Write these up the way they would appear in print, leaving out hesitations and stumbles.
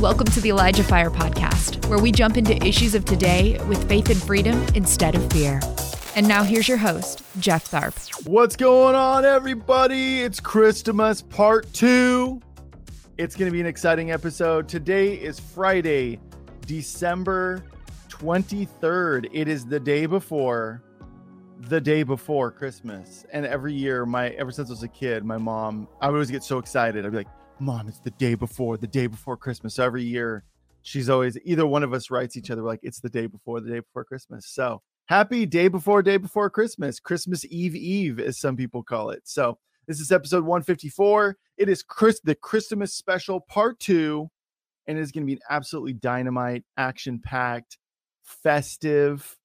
Welcome to the Elijah Fire podcast, where we jump into issues of today with faith and freedom instead of fear. And now here's your host, Jeff Tharp. What's going on, everybody? It's Christmas Part 2. It's going to be an exciting episode. Today is Friday, December 23rd. It is the day before Christmas. And every year, ever since I was a kid, my mom, I would always get so excited. I'd be like, Mom, it's the day before Christmas. So every year, she's always, either one of us writes each other, like, it's the day before Christmas. So happy day before Christmas. Christmas Eve, as some people call it. So this is episode 154. It is the Christmas special part 2. And it's going to be an absolutely dynamite, action-packed, festive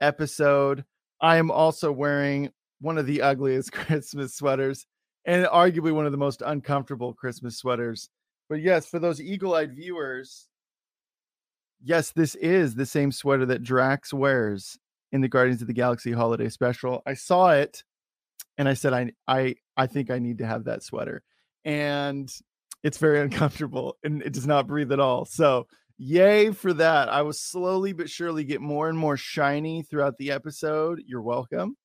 episode. I am also wearing one of the ugliest Christmas sweaters and arguably one of the most uncomfortable Christmas sweaters. But yes, for those eagle-eyed viewers, yes, this is the same sweater that Drax wears in the Guardians of the Galaxy holiday special. I saw it and I said, I think I need to have that sweater. And it's very uncomfortable and it does not breathe at all. So yay for that. I will slowly but surely get more and more shiny throughout the episode. You're welcome.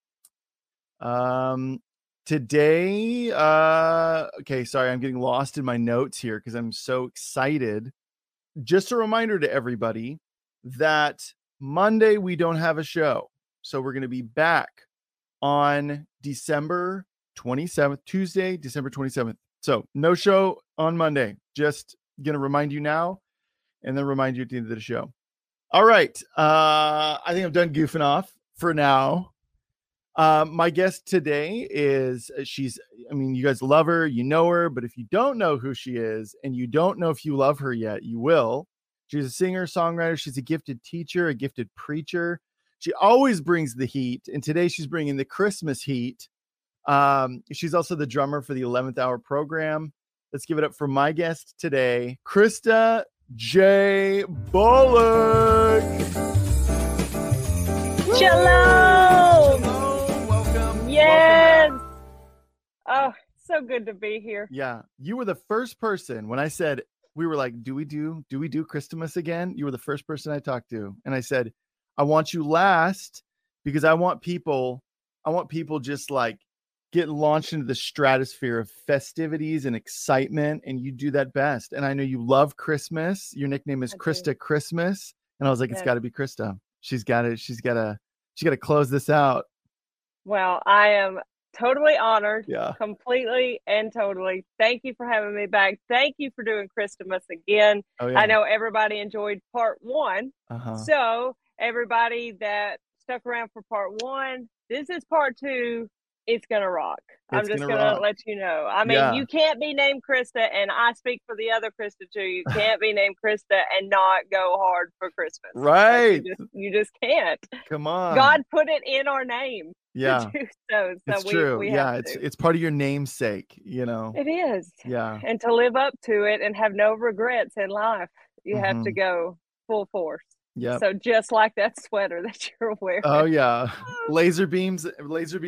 Today, okay, sorry, I'm getting lost in my notes here because I'm so excited. Just a reminder to everybody that Monday we don't have a show. So we're going to be back on December 27th, Tuesday, December 27th. So no show on Monday. Just going to remind you now. And then remind you at the end of the show. All right. I think I'm done goofing off for now. My guest today is, you guys love her, you know her, but if you don't know who she is and you don't know if you love her yet, you will. She's a singer, songwriter. She's a gifted teacher, a gifted preacher. She always brings the heat. And today she's bringing the Christmas heat. She's also the drummer for the 11th Hour Program. Let's give it up for my guest today, Krista J. Bullock. Shalom. Welcome. Yes. Welcome. Oh, so good to be here. Yeah, you were the first person when I said we were like, do we do Christmas again? You were the first person I talked to, and I said, I want you last because I want people just like get launched into the stratosphere of festivities and excitement. And you do that best. And I know you love Christmas. Your nickname is Krista Christmas. And I was like, It's gotta be Krista. She's gotta close this out. Well, I am totally honored. Yeah. Completely and totally. Thank you for having me back. Thank you for doing Christmas again. Oh, yeah. I know everybody enjoyed part 1. Uh-huh. So everybody that stuck around for part 1, this is part 2. It's going to rock. I'm just going to let you know. I mean, You can't be named Krista, and I speak for the other Krista too. You can't be named Krista and not go hard for Christmas. Right. Like you just can't. Come on. God put it in our name. Yeah. To do so. It's true. It's part of your namesake, you know. It is. Yeah. And to live up to it and have no regrets in life, you have to go full force. Yeah. So just like that sweater that you're wearing. Oh yeah. Laser beam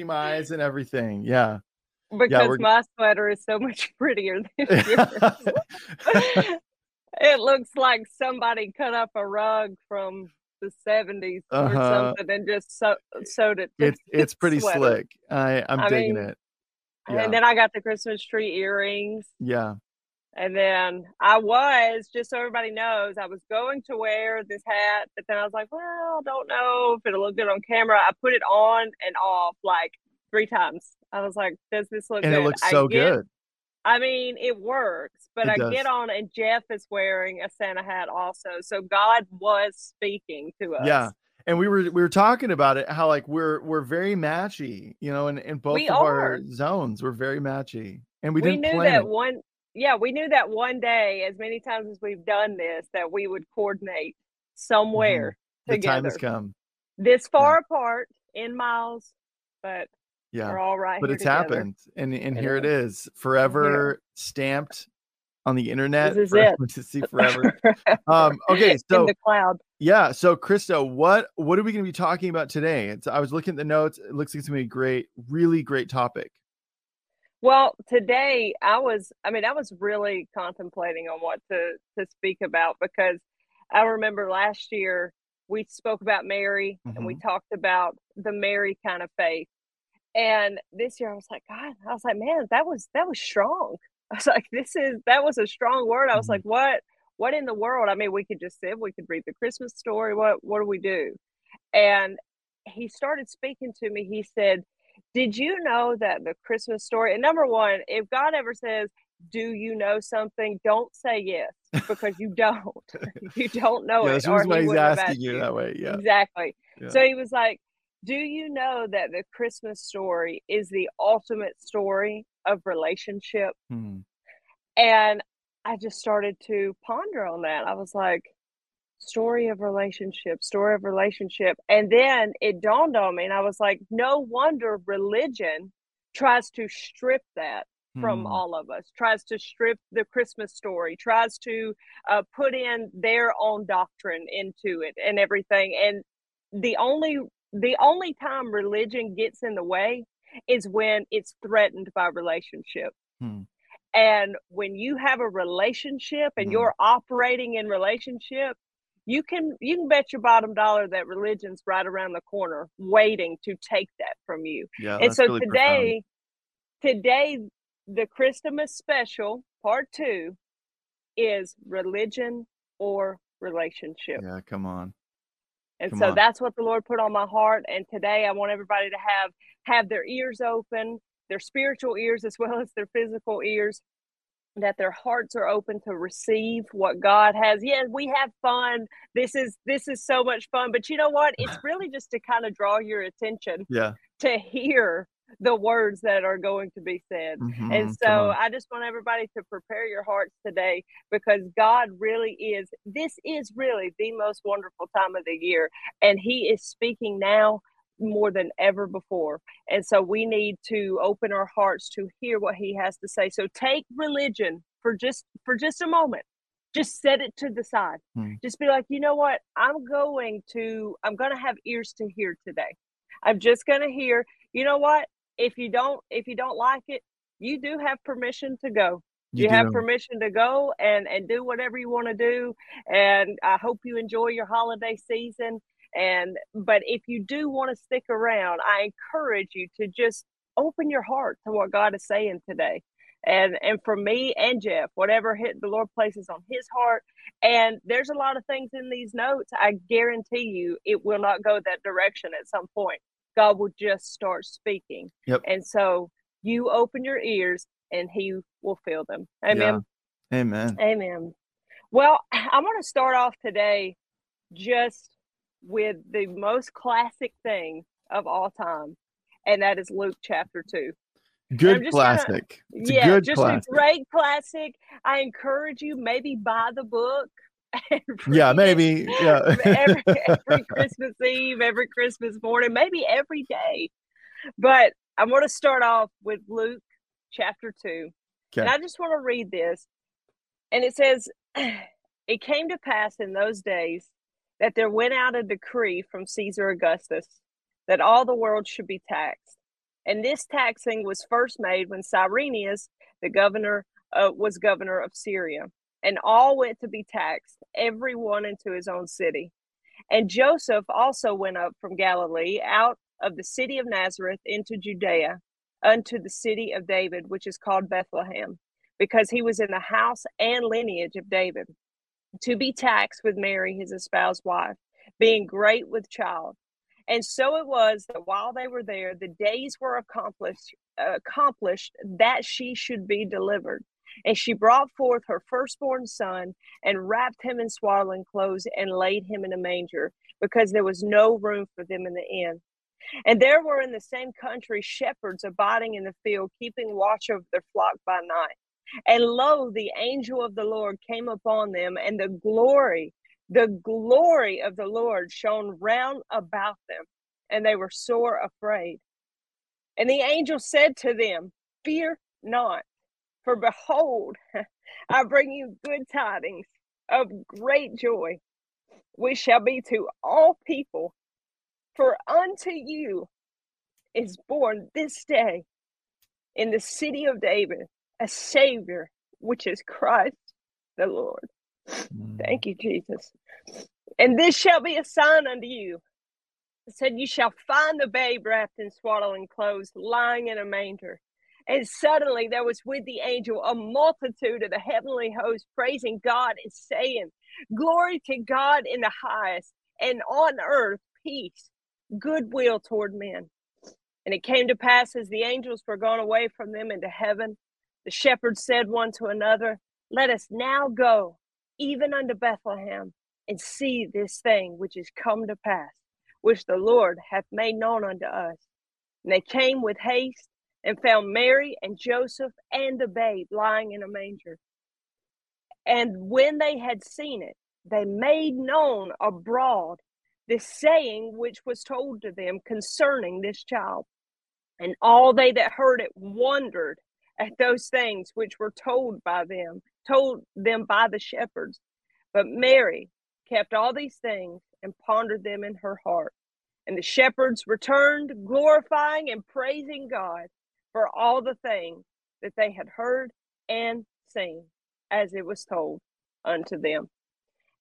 eyes and everything. Yeah. Because my sweater is so much prettier than yours. It looks like somebody cut up a rug from the 70s or something and just sewed it. It's pretty slick. I'm digging it. Yeah. And then I got the Christmas tree earrings. Yeah. And then I was, just so everybody knows, I was going to wear this hat, but then I was like, well, don't know if it'll look good on camera. I put it on and off like 3 times. I was like, does this look good? And it looks good. I mean, it works, but I get on and Jeff is wearing a Santa hat also. So God was speaking to us. Yeah. And we were talking about it, how like we're very matchy, you know, in both of our zones. We're very matchy. And we didn't plan that one. Yeah, we knew that one day, as many times as we've done this, that we would coordinate somewhere together. The time has come. This far apart in miles, but we're all right. But it's happened, and here it is, forever stamped on the internet. This is it. To see forever. Okay, so in the cloud. Yeah, so Krista, what are we going to be talking about today? I was looking at the notes. It looks like it's going to be a great, really great topic. Well, today I was really contemplating on what to speak about, because I remember last year we spoke about Mary, mm-hmm. and we talked about the Mary kind of faith. And this year I was like, man, that was strong. I was like, that was a strong word. I was like, what in the world? I mean, we could just sit, we could read the Christmas story. What do we do? And he started speaking to me. He said, did you know that the Christmas story, and number one, if God ever says, do you know something? Don't say yes, because you don't. You don't know it. That's why he's asking you that way. Yeah. Exactly. Yeah. So he was like, do you know that the Christmas story is the ultimate story of relationship? Hmm. And I just started to ponder on that. I was like, story of relationship. And then it dawned on me, and I was like, no wonder religion tries to strip that from all of us, tries to strip the Christmas story, tries to put in their own doctrine into it and everything. And the only time religion gets in the way is when it's threatened by relationship. And when you have a relationship and you're operating in relationship, you can bet your bottom dollar that religion's right around the corner waiting to take that from you. Yeah, and so really today, the Christmas special, part 2, is religion or relationship. Yeah, come on. And come so on. That's what the Lord put on my heart. And today I want everybody to have their ears open, their spiritual ears as well as their physical ears, that their hearts are open to receive what God has. Yeah, we have fun. This is so much fun. But you know what? It's really just to kind of draw your attention to hear the words that are going to be said. Mm-hmm, and so I just want everybody to prepare your hearts today, because God really is, this is really the most wonderful time of the year. And he is speaking now more than ever before. And so we need to open our hearts to hear what he has to say. So take religion for just a moment. Just set it to the side. Just be like, you know what? I'm going to have ears to hear today. I'm just going to hear. You know what? If you don't like it, you do have permission to go. You have permission to go and do whatever you want to do. And I hope you enjoy your holiday season. But if you do want to stick around, I encourage you to just open your heart to what God is saying today. And for me and Jeff, whatever the Lord places on his heart. And there's a lot of things in these notes. I guarantee you it will not go that direction at some point. God will just start speaking. Yep. And so you open your ears and he will fill them. Amen. Yeah. Amen. Well, I want to start off today just with the most classic thing of all time, and that is Luke chapter 2. Good classic. A great classic. I encourage you, maybe buy the book. Every Christmas Eve, every Christmas morning, maybe every day. But I want to start off with Luke chapter 2. Okay. And I just want to read this. And it says, it came to pass in those days that there went out a decree from Caesar Augustus that all the world should be taxed. And this taxing was first made when Cyrenius, the governor, was governor of Syria. And all went to be taxed, every one into his own city. And Joseph also went up from Galilee, out of the city of Nazareth, into Judea, unto the city of David, which is called Bethlehem, because he was in the house and lineage of David, to be taxed with Mary, his espoused wife, being great with child. And so it was that while they were there, the days were accomplished that she should be delivered. And she brought forth her firstborn son and wrapped him in swaddling clothes and laid him in a manger, because there was no room for them in the inn. And there were in the same country shepherds abiding in the field, keeping watch over their flock by night. And lo, the angel of the Lord came upon them, and the glory of the Lord shone round about them, and they were sore afraid. And the angel said to them, fear not, for behold, I bring you good tidings of great joy, which shall be to all people. For unto you is born this day in the city of David, a Savior, which is Christ the Lord. Thank you, Jesus. And this shall be a sign unto you. It said, you shall find the babe wrapped in swaddling clothes, lying in a manger. And suddenly there was with the angel a multitude of the heavenly host praising God and saying, glory to God in the highest, and on earth peace, goodwill toward men. And it came to pass as the angels were gone away from them into heaven, the shepherds said one to another, let us now go, even unto Bethlehem, and see this thing which is come to pass, which the Lord hath made known unto us. And they came with haste, and found Mary and Joseph and the babe lying in a manger. And when they had seen it, they made known abroad this saying which was told to them concerning this child. And all they that heard it wondered at those things which were told them by the shepherds. But Mary kept all these things and pondered them in her heart. And the shepherds returned, glorifying and praising God for all the things that they had heard and seen, as it was told unto them.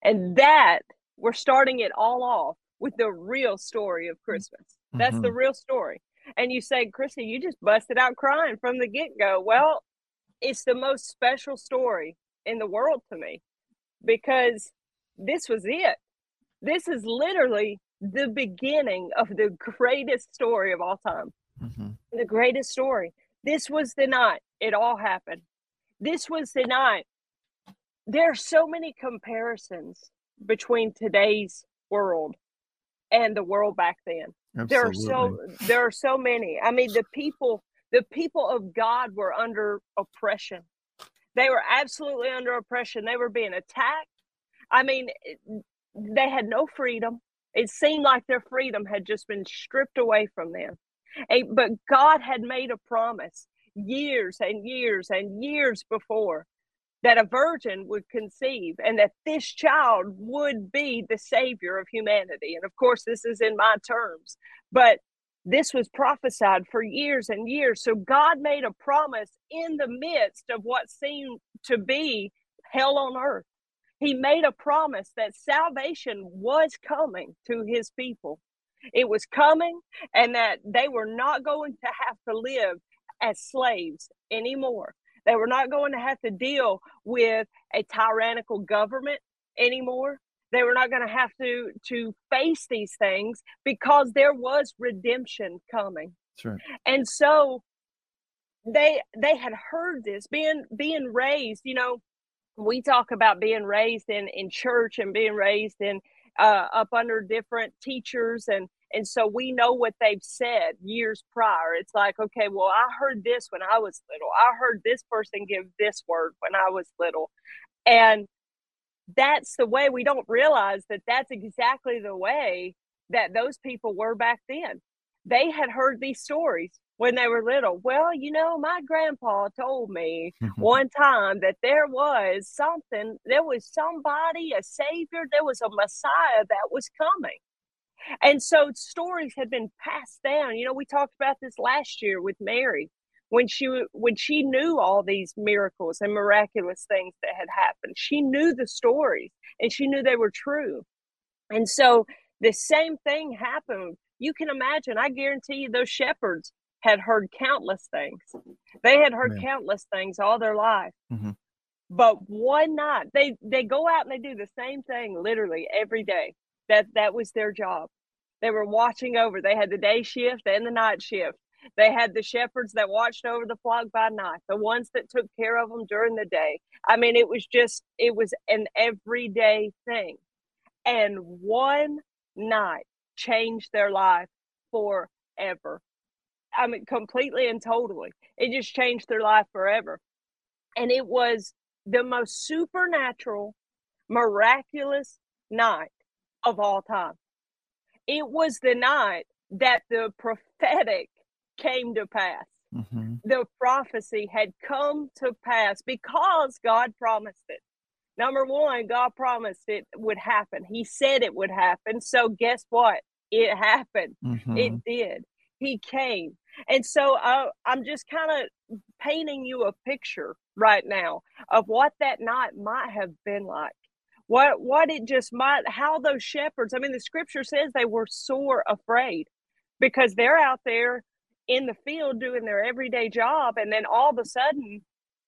And that, we're starting it all off with the real story of Christmas. That's the real story. And you say, Krista, you just busted out crying from the get-go. Well, it's the most special story in the world to me, because this was it. This is literally the beginning of the greatest story of all time. The greatest story. This was the night it all happened. This was the night. There are so many comparisons between today's world and the world back then. Absolutely. There are so many. I mean, the people of God were under oppression. They were absolutely under oppression. They were being attacked. I mean, they had no freedom. It seemed like their freedom had just been stripped away from them. But God had made a promise years and years and years before that a virgin would conceive and that this child would be the Savior of humanity. And of course, this is in my terms, but this was prophesied for years and years. So God made a promise in the midst of what seemed to be hell on earth. He made a promise that salvation was coming to his people. It was coming, and that they were not going to have to live as slaves anymore. They were not going to have to deal with a tyrannical government anymore. They were not going to have to face these things, because there was redemption coming. Sure. And so they had heard this, being raised. You know, we talk about being raised in church and being raised in up under different teachers, and so we know what they've said years prior. It's like, okay, well, I heard this when I was little. I heard this person give this word when I was little. And that's the way. We don't realize that that's exactly the way that those people were back then. They had heard these stories when they were little. Well, you know, my grandpa told me one time that there was somebody, a Savior, there was a Messiah that was coming. And so stories had been passed down. You know, we talked about this last year with Mary, when she knew all these miracles and miraculous things that had happened. She knew the stories, and she knew they were true. And so the same thing happened. You can imagine, I guarantee you, those shepherds had heard countless things. They had heard countless things all their life. But one night, they go out and they do the same thing literally every day. That was their job. They were watching over. They had the day shift and the night shift. They had the shepherds that watched over the flock by night, the ones that took care of them during the day. I mean, it was an everyday thing. And one night changed their life forever. I mean, completely and totally. It just changed their life forever. And it was the most supernatural, miraculous night of all time. It was the night that the prophetic came to pass. The prophecy had come to pass because God promised it. Number one, God promised it would happen. He said it would happen. So guess what? It happened. It did. he came. And so I'm just kind of painting you a picture right now of what that night might have been like. What it just might, how those shepherds, I mean, the scripture says they were sore afraid because they're out there in the field doing their everyday job. And then all of a sudden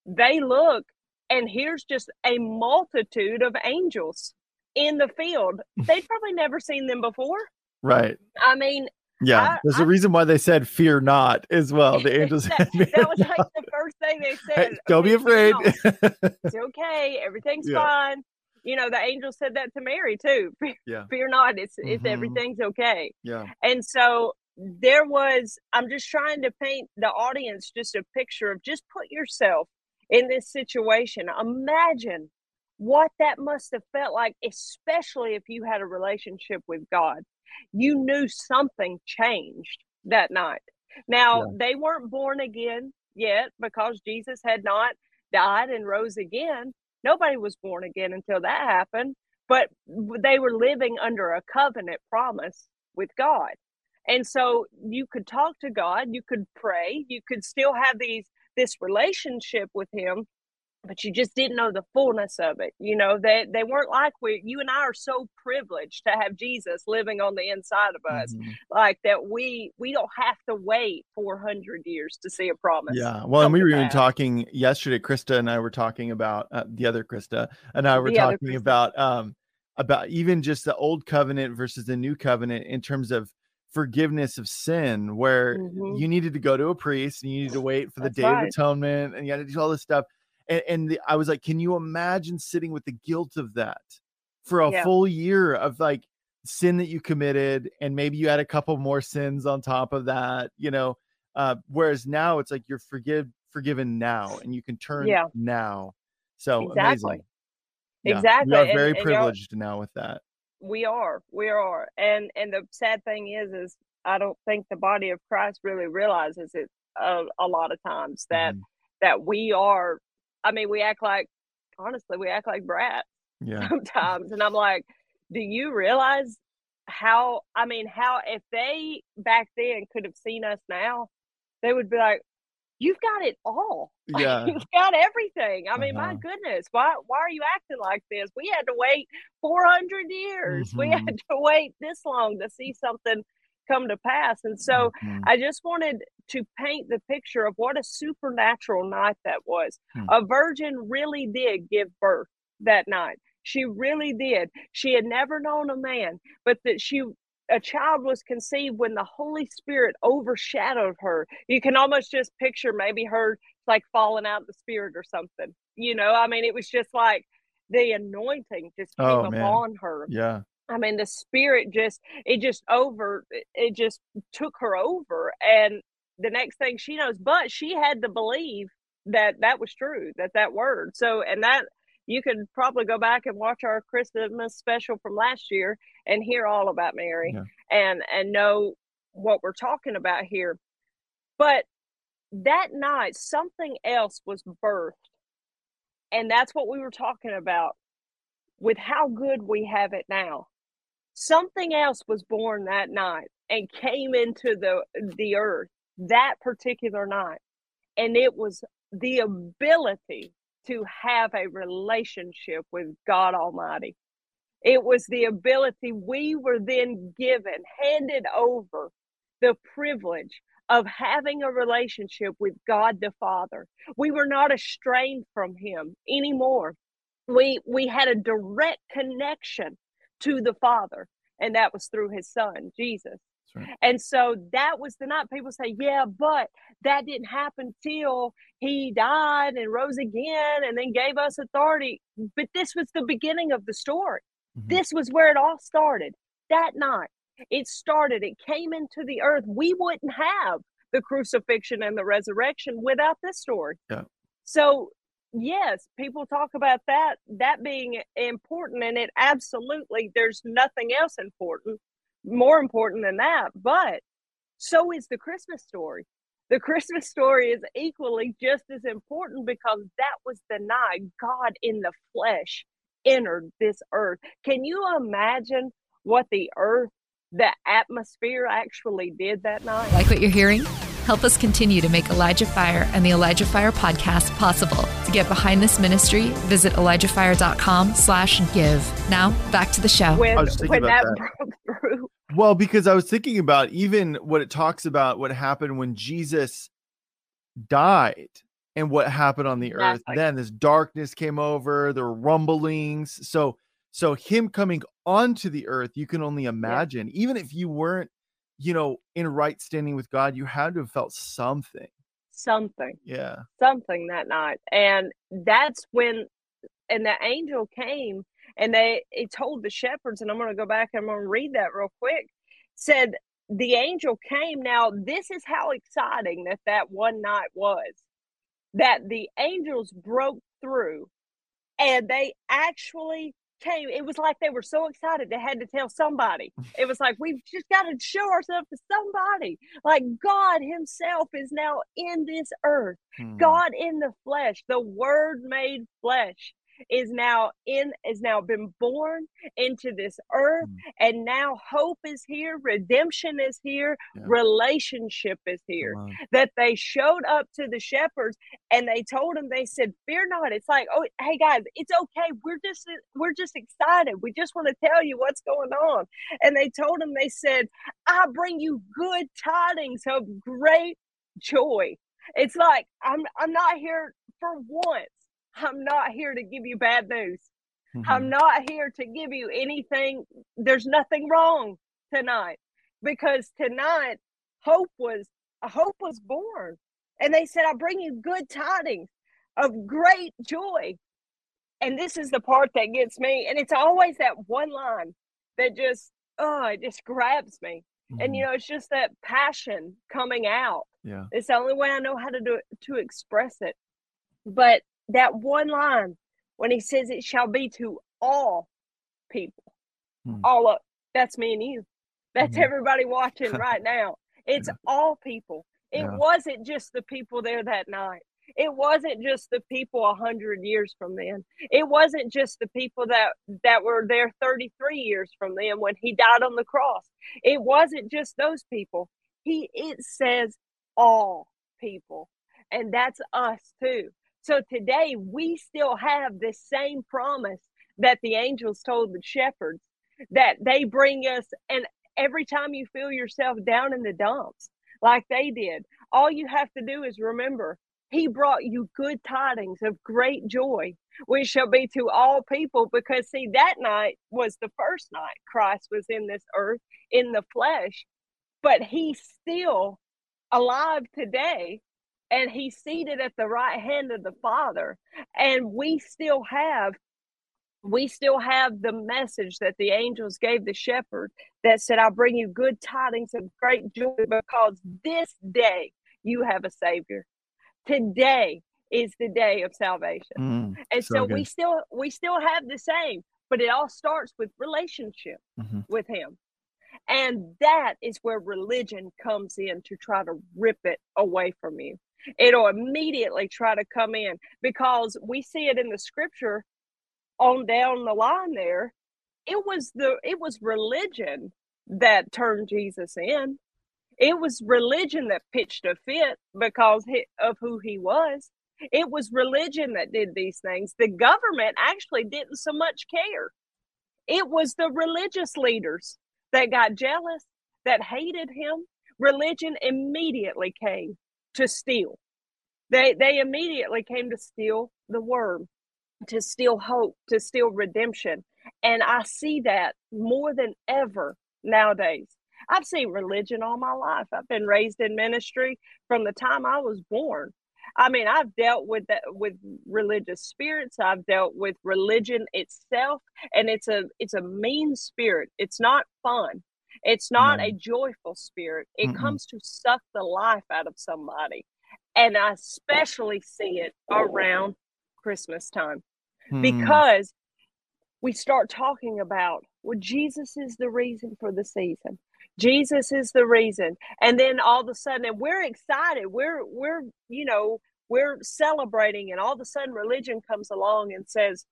they look and here's just a multitude of angels in the field. They'd probably never seen them before. Right. I mean, yeah, there's a reason why they said "fear not" as well. The angels. that was like the first thing they said. Hey, don't be afraid. It's okay. Everything's fine. You know, the angel said that to Mary too. Fear not. It's everything's okay. Yeah. And so there was. I'm just trying to paint the audience just a picture of just put yourself in this situation. Imagine what that must have felt like, especially if you had a relationship with God. You knew something changed that night. Now, they weren't born again yet because Jesus had not died and rose again. Nobody was born again until that happened, but they were living under a covenant promise with God. And so you could talk to God, you could pray, you could still have this relationship with him, but you just didn't know the fullness of it. You know, they weren't like you and I are so privileged to have Jesus living on the inside of us, like that we don't have to wait 400 years to see a promise. Yeah. Well, and we were even talking yesterday, Krista and I were talking about the other Krista and I were talking about even just the old covenant versus the new covenant in terms of forgiveness of sin, where you needed to go to a priest and you needed to wait for the Day of Atonement and you had to do all this stuff. And I was like, can you imagine sitting with the guilt of that for a full year of like sin that you committed? And maybe you had a couple more sins on top of that, you know, whereas now it's like you're forgiven now and you can turn now. So amazing. Yeah. Exactly. We are very privileged now with that. We are. And the sad thing is I don't think the body of Christ really realizes it a lot of times that we are. I mean, we act like brats sometimes. And I'm like, do you realize how, if they back then could have seen us now, they would be like, you've got it all. Yeah. You've got everything. I mean, my goodness, why are you acting like this? We had to wait 400 years. We had to wait this long to see something come to pass. And so I just wanted to paint the picture of what a supernatural night that was. A virgin really did give birth that night. She really did. She had never known a man, but that a child was conceived when the Holy Spirit overshadowed her. You can almost just picture maybe her like falling out of the spirit or something. You know, I mean, it was just like the anointing just came upon her. Yeah. I mean, the spirit just took her over. And the next thing she knows, but she had to believe that was true, that word. So, and that you could probably go back and watch our Christmas special from last year and hear all about Mary and know what we're talking about here. But that night, something else was birthed. And that's what we were talking about with how good we have it now. Something else was born that night and came into the earth that particular night. And it was the ability to have a relationship with God Almighty. It was the ability we were then given, handed over the privilege of having a relationship with God the Father. We were not estranged from him anymore. We had a direct connection to the Father, and that was through his son, Jesus. Right. And so that was the night. People say, yeah, but that didn't happen till he died and rose again and then gave us authority. But this was the beginning of the story. This was where it all started. That night, it started. It came into the earth. We wouldn't have the crucifixion and the resurrection without this story. Yeah. So yes, people talk about that being important, and it absolutely, there's nothing else more important than that, but so is the Christmas story. The Christmas story is equally just as important because that was the night God in the flesh entered this earth. Can you imagine what the earth the atmosphere actually did that night. Like what you're hearing? Help us continue to make Elijah Fire and the Elijah Fire podcast possible. To get behind this ministry, visit ElijahFire.com/give. Now, back to the show. When that broke through. Well, because I was thinking about even what it talks about, what happened when Jesus died and what happened on the earth. Then this darkness came over, there were rumblings. So him coming onto the earth, you can only imagine, even if you weren't, in right standing with God, you had to have felt something. Something that night. And that's when, and the angel came and it told the shepherds, and I'm going to go back and I'm going to read that real quick, said the angel came. Now, this is how exciting that one night was, that the angels broke through and they actually came. It was like they were so excited they had to tell somebody. It was like, we've just got to show ourselves to somebody. Like, God himself is now in this earth. God in the flesh, the Word made flesh, is now been born into this earth, and now hope is here, redemption is here, relationship is here. That they showed up to the shepherds and they told them, they said, fear not. It's like, oh, hey guys, it's okay, we're just excited, we just want to tell you what's going on. And they told them, they said, I bring you good tidings of great joy. It's like, I'm not here for once. I'm not here to give you bad news. I'm not here to give you anything. There's nothing wrong tonight, because tonight hope was born. And they said, I bring you good tidings of great joy. And this is the part that gets me. And it's always that one line that just, it just grabs me. And, it's just that passion coming out. Yeah. It's the only way I know how to do it, to express it. But that one line when he says, it shall be to all people, all up. That's me and you. That's everybody watching right now. It's all people. It wasn't just the people there that night. It wasn't just the people 100 years from then. It wasn't just the people that were there 33 years from then when he died on the cross. It wasn't just those people. It says all people. And that's us too. So today we still have the same promise that the angels told the shepherds, that they bring us. And every time you feel yourself down in the dumps like they did, all you have to do is remember, he brought you good tidings of great joy, which shall be to all people. Because see, that night was the first night Christ was in this earth in the flesh, but he's still alive today. And he's seated at the right hand of the Father. And we still have the message that the angels gave the shepherd that said, I'll bring you good tidings of great joy, because this day you have a Savior. Today is the day of salvation. And so we still have the same, but it all starts with relationship with him. And that is where religion comes in to try to rip it away from you. It'll immediately try to come in, because we see it in the scripture on down the line there. It was religion that turned Jesus in. It was religion that pitched a fit because of who he was. It was religion that did these things. The government actually didn't so much care. It was the religious leaders that got jealous, that hated him. Religion immediately came to steal. They immediately came to steal the word, to steal hope, to steal redemption. And I see that more than ever nowadays. I've seen religion all my life. I've been raised in ministry from the time I was born. I mean, I've dealt with that, with religious spirits. I've dealt with religion itself, and it's a mean spirit. It's not fun. It's not a joyful spirit. It comes to suck the life out of somebody. And I especially see it around Christmas time, because we start talking about, well, Jesus is the reason for the season. Jesus is the reason. And then all of a sudden, and we're excited. We're celebrating. And all of a sudden religion comes along and says,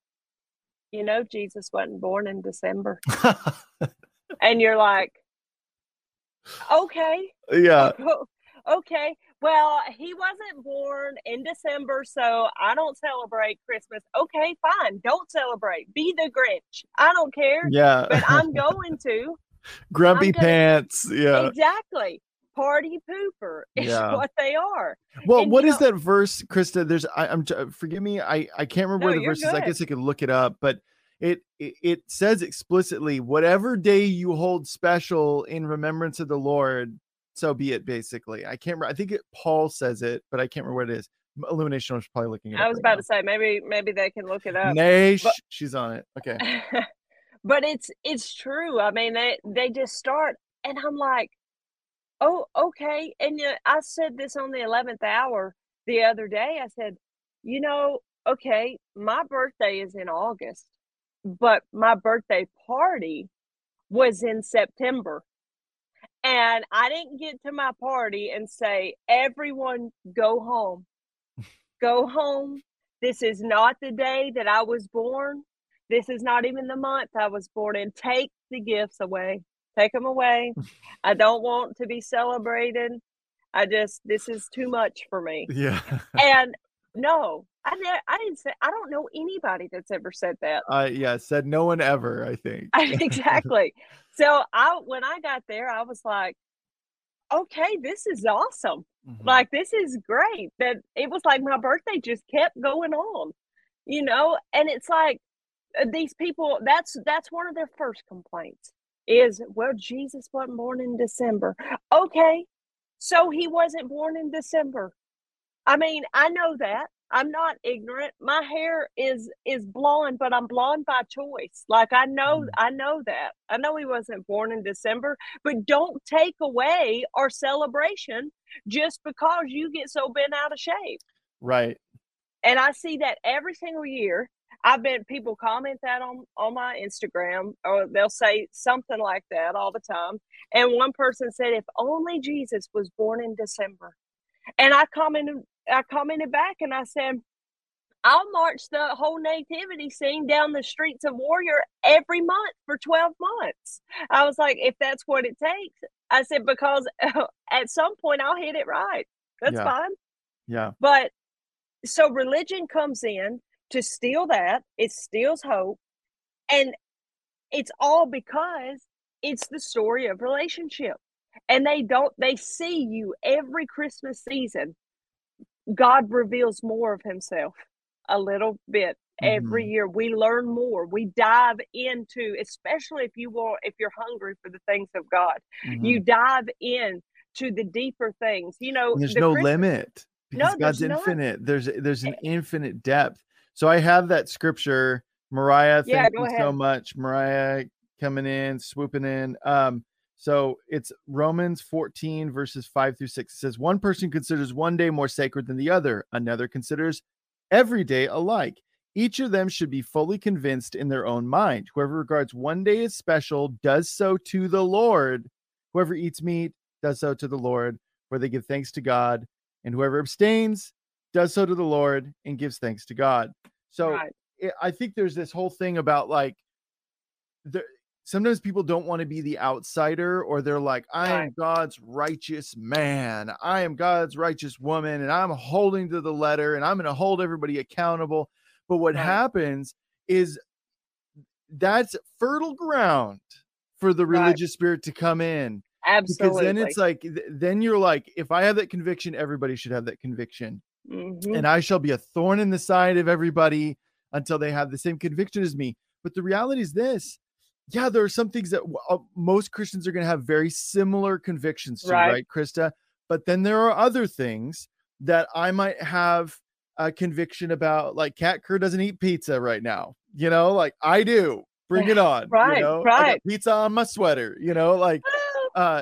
Jesus wasn't born in December. And you're like, Okay. Yeah. Okay. Well, he wasn't born in December, so I don't celebrate Christmas. Okay, fine. Don't celebrate. Be the Grinch. I don't care. Yeah. But I'm going to. Grumpy pants. Yeah. Exactly. Party pooper is what they are. Well, and what is that verse, Krista? There's forgive me, I can't remember where the verse is. I guess I could look it up, but it says explicitly, whatever day you hold special in remembrance of the Lord, so be it, basically. I can't remember. I think Paul says it, but I can't remember what it is. Illumination was probably looking it up. I was about to say maybe they can look it up. Nay, she's on it. Okay. But it's true. I mean, they just start, and I'm like, oh, okay. And I said this on the 11th hour the other day. I said, okay, my birthday is in August, but my birthday party was in September. And I didn't get to my party and say, everyone go home. Go home. This is not the day that I was born. This is not even the month I was born in. Take the gifts away. Take them away. I don't want to be celebrated. This is too much for me. Yeah. And no, I didn't say, I don't know anybody that's ever said that. Said no one ever, I think. Exactly. So when I got there, I was like, okay, this is awesome. Mm-hmm. Like, this is great. That it was like my birthday just kept going on, and it's like these people, that's one of their first complaints. Is, well, Jesus wasn't born in December. Okay, so he wasn't born in December. I mean, I know that. I'm not ignorant. My hair is blonde, but I'm blonde by choice. Like, I know that. I know he wasn't born in December, but don't take away our celebration just because you get so bent out of shape. Right. And I see that every single year. People comment that on my Instagram, or they'll say something like that all the time. And one person said, if only Jesus was born in December. And I commented back and I said, I'll march the whole nativity scene down the streets of Warrior every month for 12 months. I was like, if that's what it takes. I said, because at some point I'll hit it right. That's fine. Yeah. But so religion comes in to steal that. It steals hope, and it's all because it's the story of relationship. And they see you every Christmas season. God reveals more of himself a little bit every year. We learn more. We dive into, especially if you're hungry for the things of God, you dive in to the deeper things. And there's no limit, because God's infinite. There's an infinite depth. So I have that scripture, Mariah. Thank you so much, Mariah, coming in, swooping in. So it's Romans 14 verses 5-6. It says, one person considers one day more sacred than the other. Another considers every day alike. Each of them should be fully convinced in their own mind. Whoever regards one day as special does so to the Lord. Whoever eats meat does so to the Lord, where they give thanks to God, and whoever abstains does so to the Lord and gives thanks to God. So right. I think there's this whole thing about sometimes people don't want to be the outsider, or they're like, I am God's righteous man. I am God's righteous woman, and I'm holding to the letter, and I'm going to hold everybody accountable. But what happens is that's fertile ground for the religious spirit to come in. Absolutely. Because then it's like, then you're like, if I have that conviction, everybody should have that conviction. Mm-hmm. And I shall be a thorn in the side of everybody until they have the same conviction as me. But the reality is this. Yeah, there are some things that most Christians are going to have very similar convictions to, right, Krista? But then there are other things that I might have a conviction about, like Kat Kerr doesn't eat pizza right now. Like I do. Bring it on. Right, right. I got pizza on my sweater,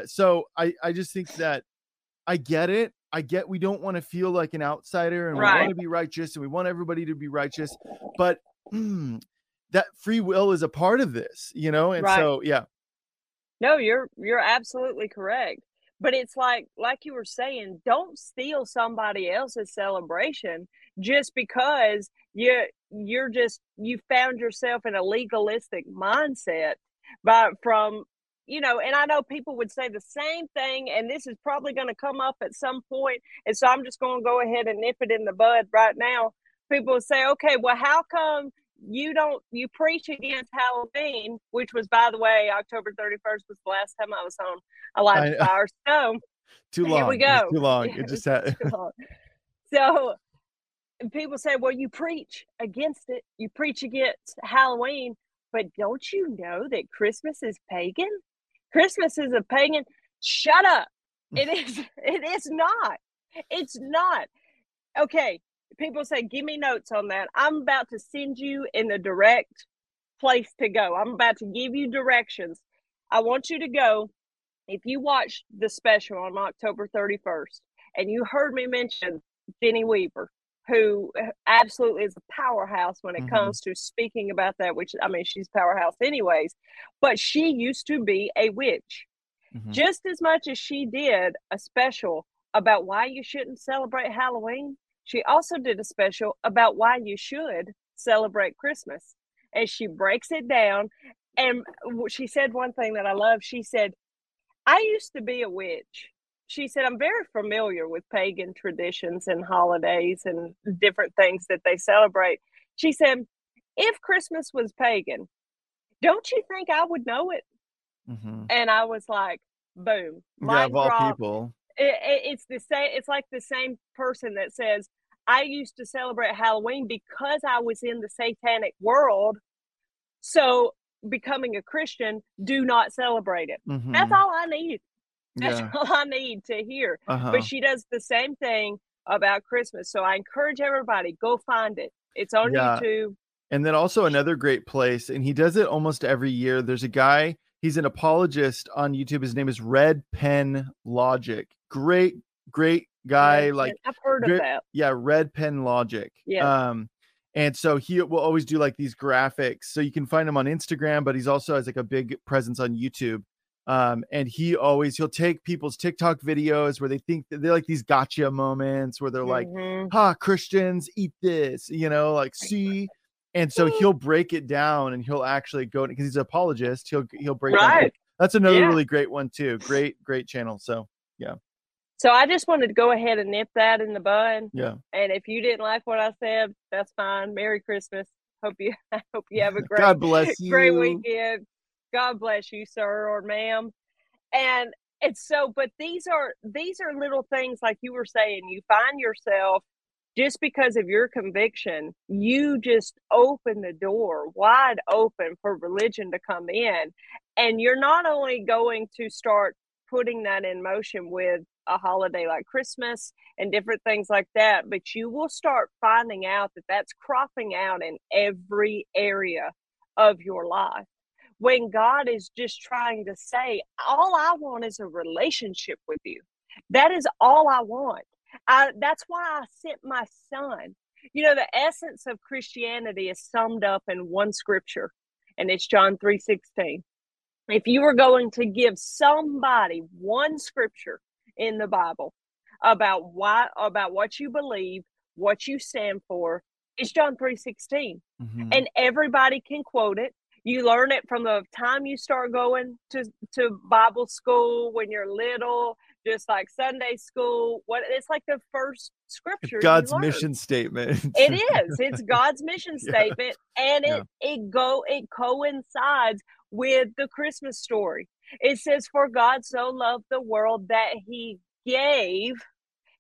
so I just think that I get it. I get we don't want to feel like an outsider, and we want to be righteous, and we want everybody to be righteous, but that free will is a part of this, And so, yeah. No, you're absolutely correct. But it's like you were saying, don't steal somebody else's celebration just because you found yourself in a legalistic mindset from you know, and I know people would say the same thing, and this is probably going to come up at some point. And so I'm just going to go ahead and nip it in the bud right now. People say, okay, well, how come you preach against Halloween, which was, by the way, October 31st was the last time I was on Elijah Fire. So too long. Here we go. Too long. It just had. So people say, well, you preach against it. You preach against Halloween, but don't you know that Christmas is pagan? Christmas is a pagan. Shut up. It is not. It's not. Okay. People say, give me notes on that. I'm about to send you in the direct place to go. I'm about to give you directions. I want you to go. If you watched the special on October 31st and you heard me mention Denny Weaver, who absolutely is a powerhouse when it comes to speaking about that, which, I mean, she's powerhouse anyways, but she used to be a witch. Just as much as she did a special about why you shouldn't celebrate Halloween, she also did a special about why you should celebrate Christmas. And she breaks it down. And she said one thing that I love. She said, I used to be a witch. She said, I'm very familiar with pagan traditions and holidays and different things that they celebrate. She said, if Christmas was pagan, don't you think I would know it? And I was like, boom. Yeah, of all people. It's the same. It's like the same person that says, I used to celebrate Halloween because I was in the satanic world. So becoming a Christian, do not celebrate it. That's all I need. That's all I need to hear. But she does the same thing about Christmas. So I encourage everybody, go find it. It's on YouTube. And then also another great place, and he does it almost every year. There's a guy, he's an apologist on YouTube. His name is Red Pen Logic. Great, great guy. Yeah, like I've heard of that. Yeah. Red Pen Logic. Yeah. And so he will always do like these graphics, so you can find him on Instagram, but he's also has like a big presence on YouTube. And he'll take people's TikTok videos where they think that they like these gotcha moments where they're like, ha, Christians eat this, you know, like, see. And so he'll break it down, and he'll actually go, because he's an apologist. He'll break it down. That's another really great one too. Great channel. So, yeah. So I just wanted to go ahead and nip that in the bud. Yeah. And if you didn't like what I said, that's fine. Merry Christmas. I hope you have a great, God bless you. Great weekend. God bless you, sir or ma'am. And it's so, but these are little things like you were saying. You find yourself, just because of your conviction, you just open the door wide open for religion to come in. And you're not only going to start putting that in motion with a holiday like Christmas and different things like that, but you will start finding out that that's cropping out in every area of your life, when God is just trying to say, all I want is a relationship with you. That is all I want. That's why I sent my son. You know, the essence of Christianity is summed up in one scripture, and it's John 3:16. If you were going to give somebody one scripture in the Bible about why, about what you believe, what you stand for, it's John 3:16. And everybody can quote it. You learn it from the time you start going to Bible school when you're little, just like Sunday school. It's like the first scripture. God's mission statement. It is. It's God's mission statement. And it coincides with the Christmas story. It says, for God so loved the world that he gave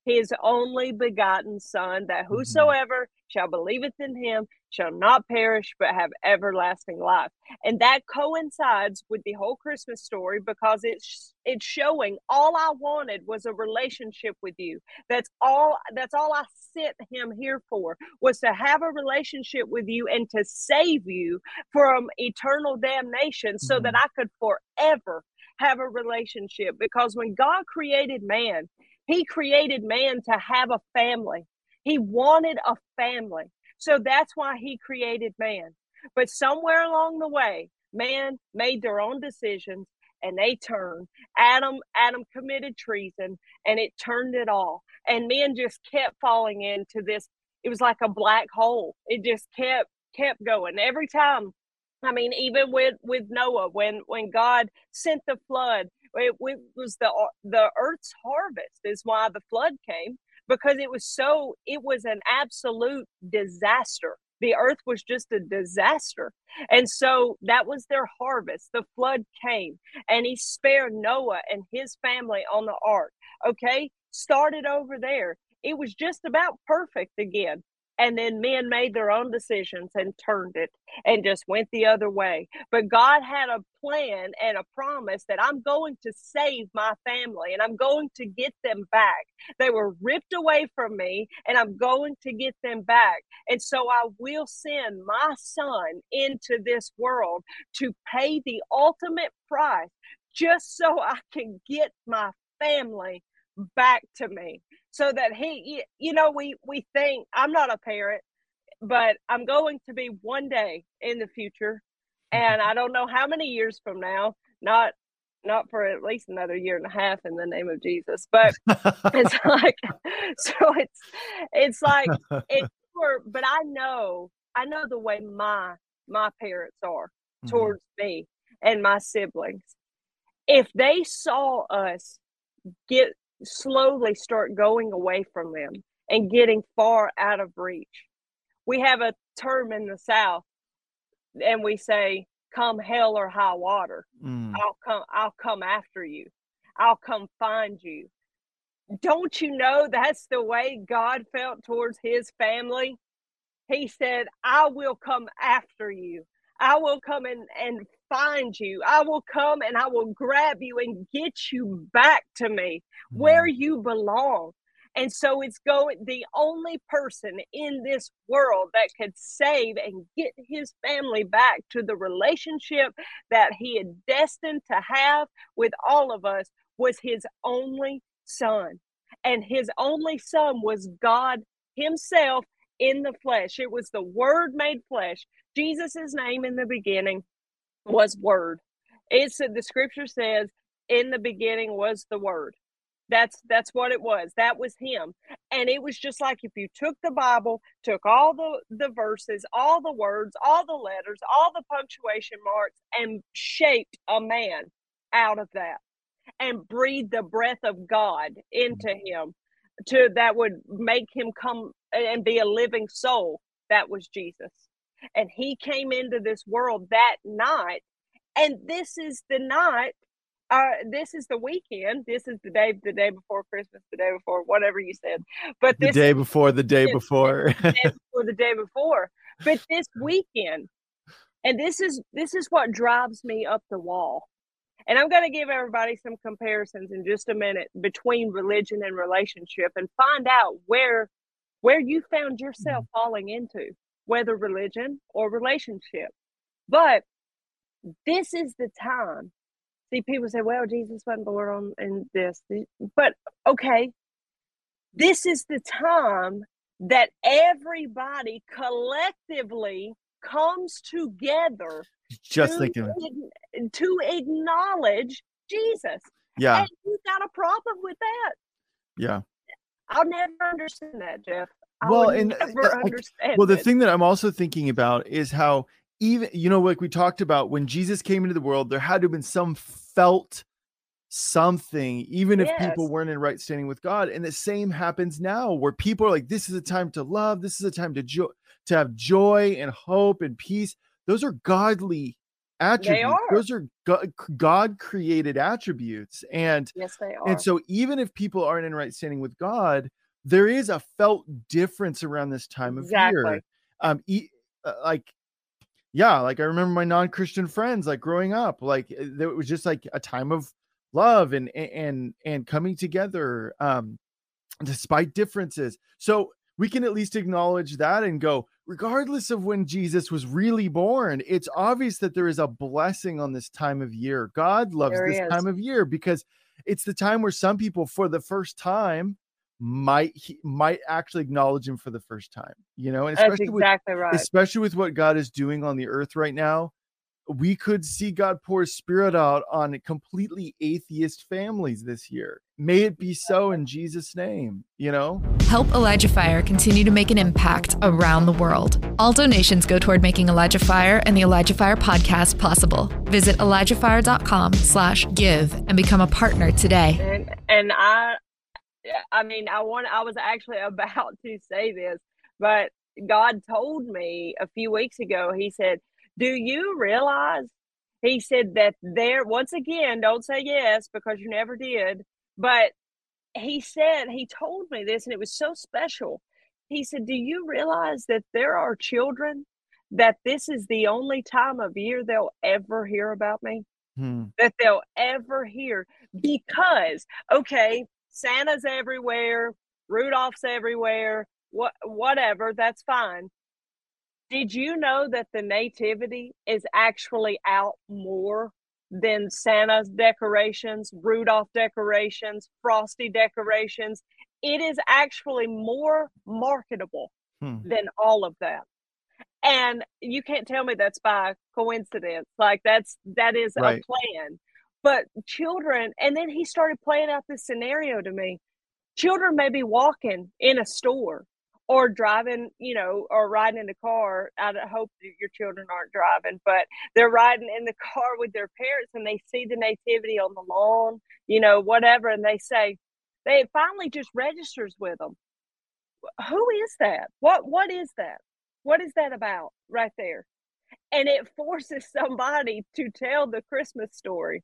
his only begotten son, that whosoever shall believeth in him shall not perish, but have everlasting life. And that coincides with the whole Christmas story, because it's showing all I wanted was a relationship with you. That's all I sent him here for, was to have a relationship with you and to save you from eternal damnation so that I could forever have a relationship. Because when God created man, he created man to have a family. He wanted a family. So that's why he created man. But somewhere along the way, man made their own decisions, and they turned. Adam committed treason, and it turned it all. And men just kept falling into this. It was like a black hole. It just kept going. Every time I mean, even with Noah, when God sent the flood, it was the earth's harvest is why the flood came, because it was an absolute disaster. The earth was just a disaster. And so that was their harvest. The flood came and he spared Noah and his family on the ark. Okay, started over there. It was just about perfect again. And then men made their own decisions and turned it and just went the other way. But God had a plan and a promise that I'm going to save my family and I'm going to get them back. They were ripped away from me and I'm going to get them back. And so I will send my son into this world to pay the ultimate price just so I can get my family back to me. So that he, you know, we think, I'm not a parent, but I'm going to be one day in the future. And I don't know how many years from now, not for at least another 1.5 years in the name of Jesus. But it's like, so it's like, but I know the way my parents are towards me and my siblings. If they saw us slowly start going away from them and getting far out of reach. We have a term in the South and we say, come hell or high water. I'll come after you. I'll come find you. Don't you know that's the way God felt towards his family? He said, I will come after you. I will come and find you. I will come and I will grab you and get you back to me where you belong. And so the only person in this world that could save and get his family back to the relationship that he had destined to have with all of us was his only son. And his only son was God himself in the flesh. It was the Word made flesh. Jesus's name in the beginning was Word. It said, the scripture says, in the beginning was the Word. That's what it was. That was him. And it was just like if you took the Bible, took all the verses, all the words, all the letters, all the punctuation marks, and shaped a man out of that and breathed the breath of God into him that would make him come and be a living soul. That was Jesus. And he came into this world that night. And this is the night, this is the weekend. This is the day before Christmas, the day before, whatever you said. But this the day before, the day before. The day before. But this weekend, and this is what drives me up the wall. And I'm going to give everybody some comparisons in just a minute between religion and relationship and find out where you found yourself falling into, whether religion or relationship. But this is the time. See, people say, well, Jesus wasn't born in this. But, okay, this is the time that everybody collectively comes together to acknowledge Jesus. Yeah. And you got a problem with that. Yeah. I'll never understand that, Jeff. The thing that I'm also thinking about is how even, you know, like we talked about when Jesus came into the world, there had to have been some felt something, even if people weren't in right standing with God. And the same happens now where people are like, this is a time to love. This is a time to have joy and hope and peace. Those are godly attributes. They are. Those are God created attributes. And yes, they are. And so even if people aren't in right standing with God, there is a felt difference around this time of year. I remember my non-Christian friends, like growing up, like it was just like a time of love and coming together, despite differences. So we can at least acknowledge that and go, regardless of when Jesus was really born, it's obvious that there is a blessing on this time of year. God loves this time of year because it's the time where some people, for the first time, might actually acknowledge him for the first time, you know, and especially with what God is doing on the earth right now we could see God pour his spirit out on completely atheist families this year. May it be so in Jesus' name, you know? Help Elijah Fire continue to make an impact around the world. All donations go toward making Elijah Fire and the Elijah Fire podcast possible. Visit ElijahFire.com/give and become a partner today. And I was actually about to say this, but God told me a few weeks ago, he said, do you realize, he said that there, once again, don't say yes because you never did, but he said, he told me this and it was so special. He said, do you realize that there are children that this is the only time of year they'll ever hear about me? That they'll ever hear, because, okay, Santa's everywhere, Rudolph's everywhere, whatever, that's fine. Did you know that the nativity is actually out more than Santa's decorations, Rudolph decorations, Frosty decorations? It is actually more marketable than all of that. And you can't tell me that's by coincidence. Like that is right. A plan. But children, and then he started playing out this scenario to me. Children may be walking in a store, or driving, you know, or riding in the car. I hope that your children aren't driving, but they're riding in the car with their parents and they see the nativity on the lawn, you know, whatever. And they say, they finally just registers with them. Who is that? What is that? What is that about right there? And it forces somebody to tell the Christmas story.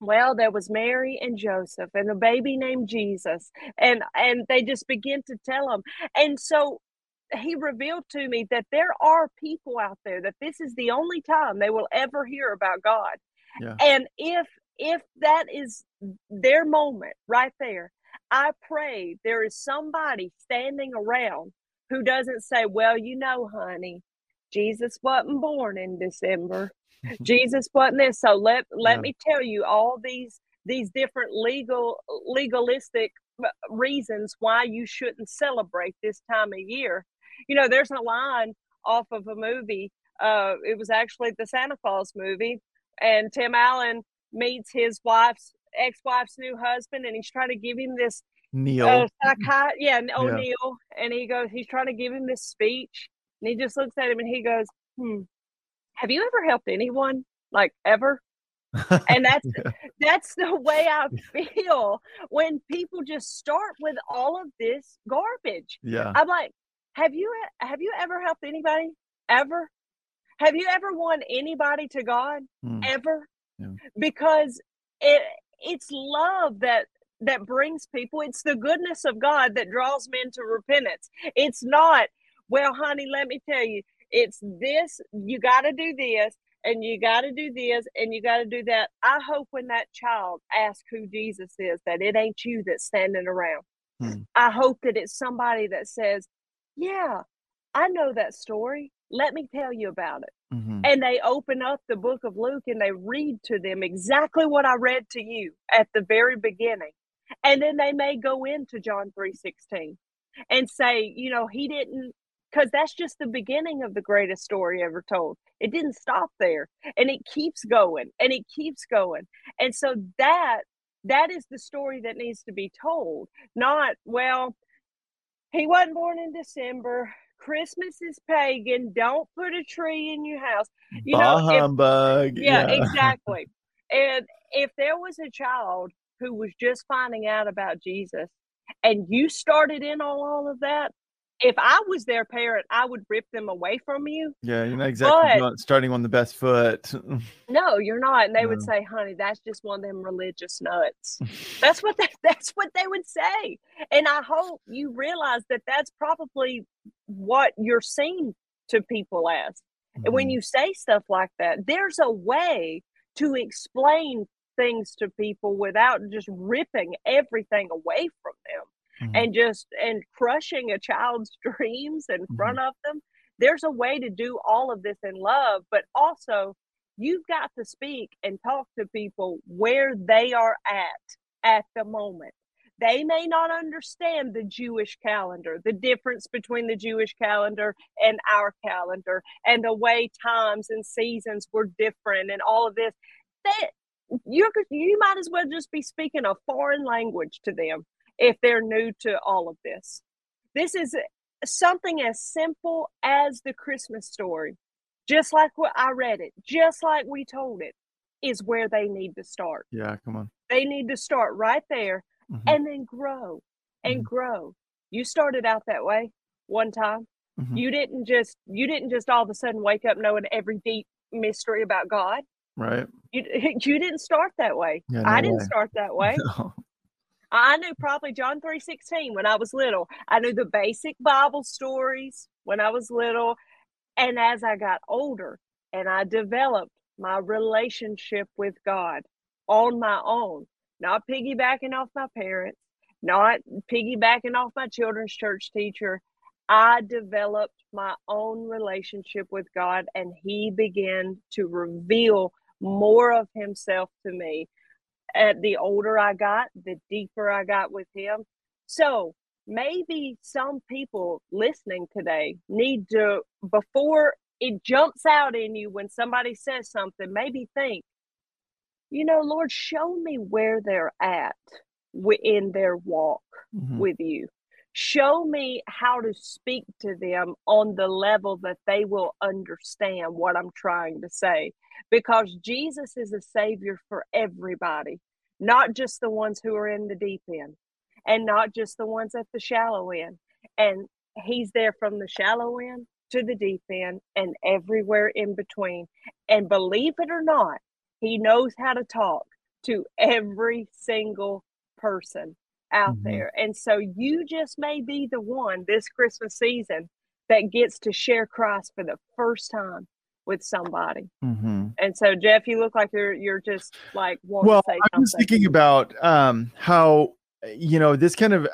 Well, there was Mary and Joseph and a baby named Jesus. And they just begin to tell them. And so he revealed to me that there are people out there that this is the only time they will ever hear about God. Yeah. And if that is their moment right there, I pray there is somebody standing around who doesn't say, well, you know, honey, Jesus wasn't born in December. Jesus wasn't this. So let me tell you all these different legalistic reasons why you shouldn't celebrate this time of year. You know, there's a line off of a movie. It was actually the Santa Claus movie, and Tim Allen meets his ex-wife's new husband, and he's trying to give him this O'Neill, and he's trying to give him this speech, and he just looks at him and he goes, have you ever helped anyone, like, ever? And that's that's the way I feel when people just start with all of this garbage. Yeah. I'm like, have you ever helped anybody, ever? Have you ever won anybody to God, ever? Yeah. Because it's love that brings people. It's the goodness of God that draws men to repentance. It's not, well, honey, let me tell you, it's this, you got to do this, and you got to do this, and you got to do that. I hope when that child asks who Jesus is, that it ain't you that's standing around. I hope that it's somebody that says, yeah, I know that story. Let me tell you about it. And they open up the book of Luke and they read to them exactly what I read to you at the very beginning. And then they may go into John 3:16 and say, you know, he didn't, because that's just the beginning of the greatest story ever told. It didn't stop there. And it keeps going. And it keeps going. And so that is the story that needs to be told. Not, well, he wasn't born in December. Christmas is pagan. Don't put a tree in your house. Humbug. Yeah, exactly. And if there was a child who was just finding out about Jesus and you started in on all of that, if I was their parent, I would rip them away from you. Yeah, you're not exactly starting on the best foot. No, you're not. And they would say, honey, that's just one of them religious nuts. That's what they would say. And I hope you realize that that's probably what you're seen to people as. And when you say stuff like that, there's a way to explain things to people without just ripping everything away from them. And crushing a child's dreams in front of them. There's a way to do all of this in love, but also you've got to speak and talk to people where they are at the moment. They may not understand the Jewish calendar, the difference between the Jewish calendar and our calendar, and the way times and seasons were different and all of this. That you might as well just be speaking a foreign language to them if they're new to all of this. This is something as simple as the Christmas story, just like what I read it, just like we told it, is where they need to start. Yeah, come on. They need to start right there. Mm-hmm. And then grow and mm-hmm. grow. You started out that way one time. Mm-hmm. You didn't just all of a sudden wake up knowing every deep mystery about God. Right. You didn't start that way. Yeah, no I didn't way. Start that way. No. I knew probably John 3:16 when I was little. I knew the basic Bible stories when I was little. And as I got older and I developed my relationship with God on my own, not piggybacking off my parents, not piggybacking off my children's church teacher. I developed my own relationship with God, and He began to reveal more of Himself to me. And the older I got, the deeper I got with Him. So maybe some people listening today need to, before it jumps out in you when somebody says something, maybe think, you know, Lord, show me where they're at in their walk mm-hmm. with you. Show me how to speak to them on the level that they will understand what I'm trying to say. Because Jesus is a Savior for everybody, not just the ones who are in the deep end and not just the ones at the shallow end. And He's there from the shallow end to the deep end and everywhere in between. And believe it or not, He knows how to talk to every single person out mm-hmm. there. And so you just may be the one this Christmas season that gets to share Christ for the first time with somebody. Mm-hmm. And so, Jeff, you look like you're just like, well, to say I was thinking about how, you know, this kind of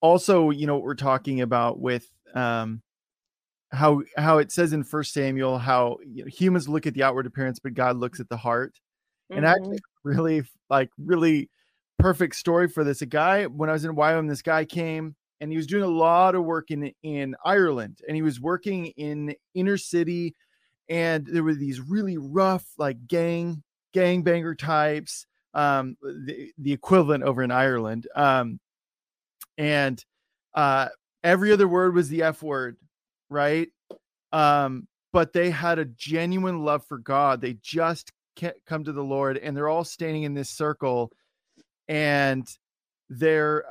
also, you know, what we're talking about with how it says in 1 Samuel, how humans look at the outward appearance, but God looks at the heart. Mm-hmm. And actually really perfect story for this. A guy, when I was in Wyoming, this guy came and he was doing a lot of work in Ireland, and he was working in inner city. And there were these really rough, like gangbanger types, the equivalent over in Ireland. And every other word was the F word. Right. But they had a genuine love for God. They just can't come to the Lord, and they're all standing in this circle, and they're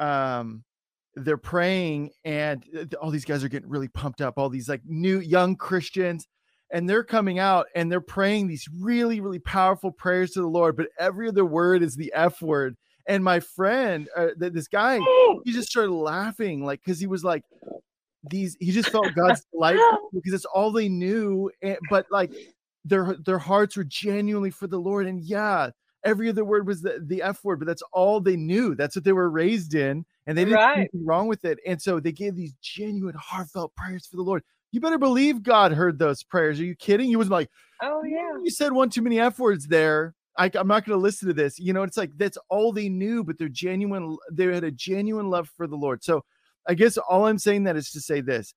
praying, and all these guys are getting really pumped up. All these like new young Christians, and they're coming out and they're praying these really, really powerful prayers to the Lord. But every other word is the F word. And my friend, this guy, he just started laughing, like, cause he was like, he just felt God's light because it's all they knew. But like their hearts were genuinely for the Lord. And yeah, every other word was the F word, but that's all they knew. That's what they were raised in, and they didn't do anything wrong with it. And so they gave these genuine heartfelt prayers for the Lord. You better believe God heard those prayers. Are you kidding? He was like, oh yeah, you said one too many F words there. I'm not going to listen to this. You know, it's like, that's all they knew, but they had a genuine love for the Lord. So I guess all I'm saying that is to say this.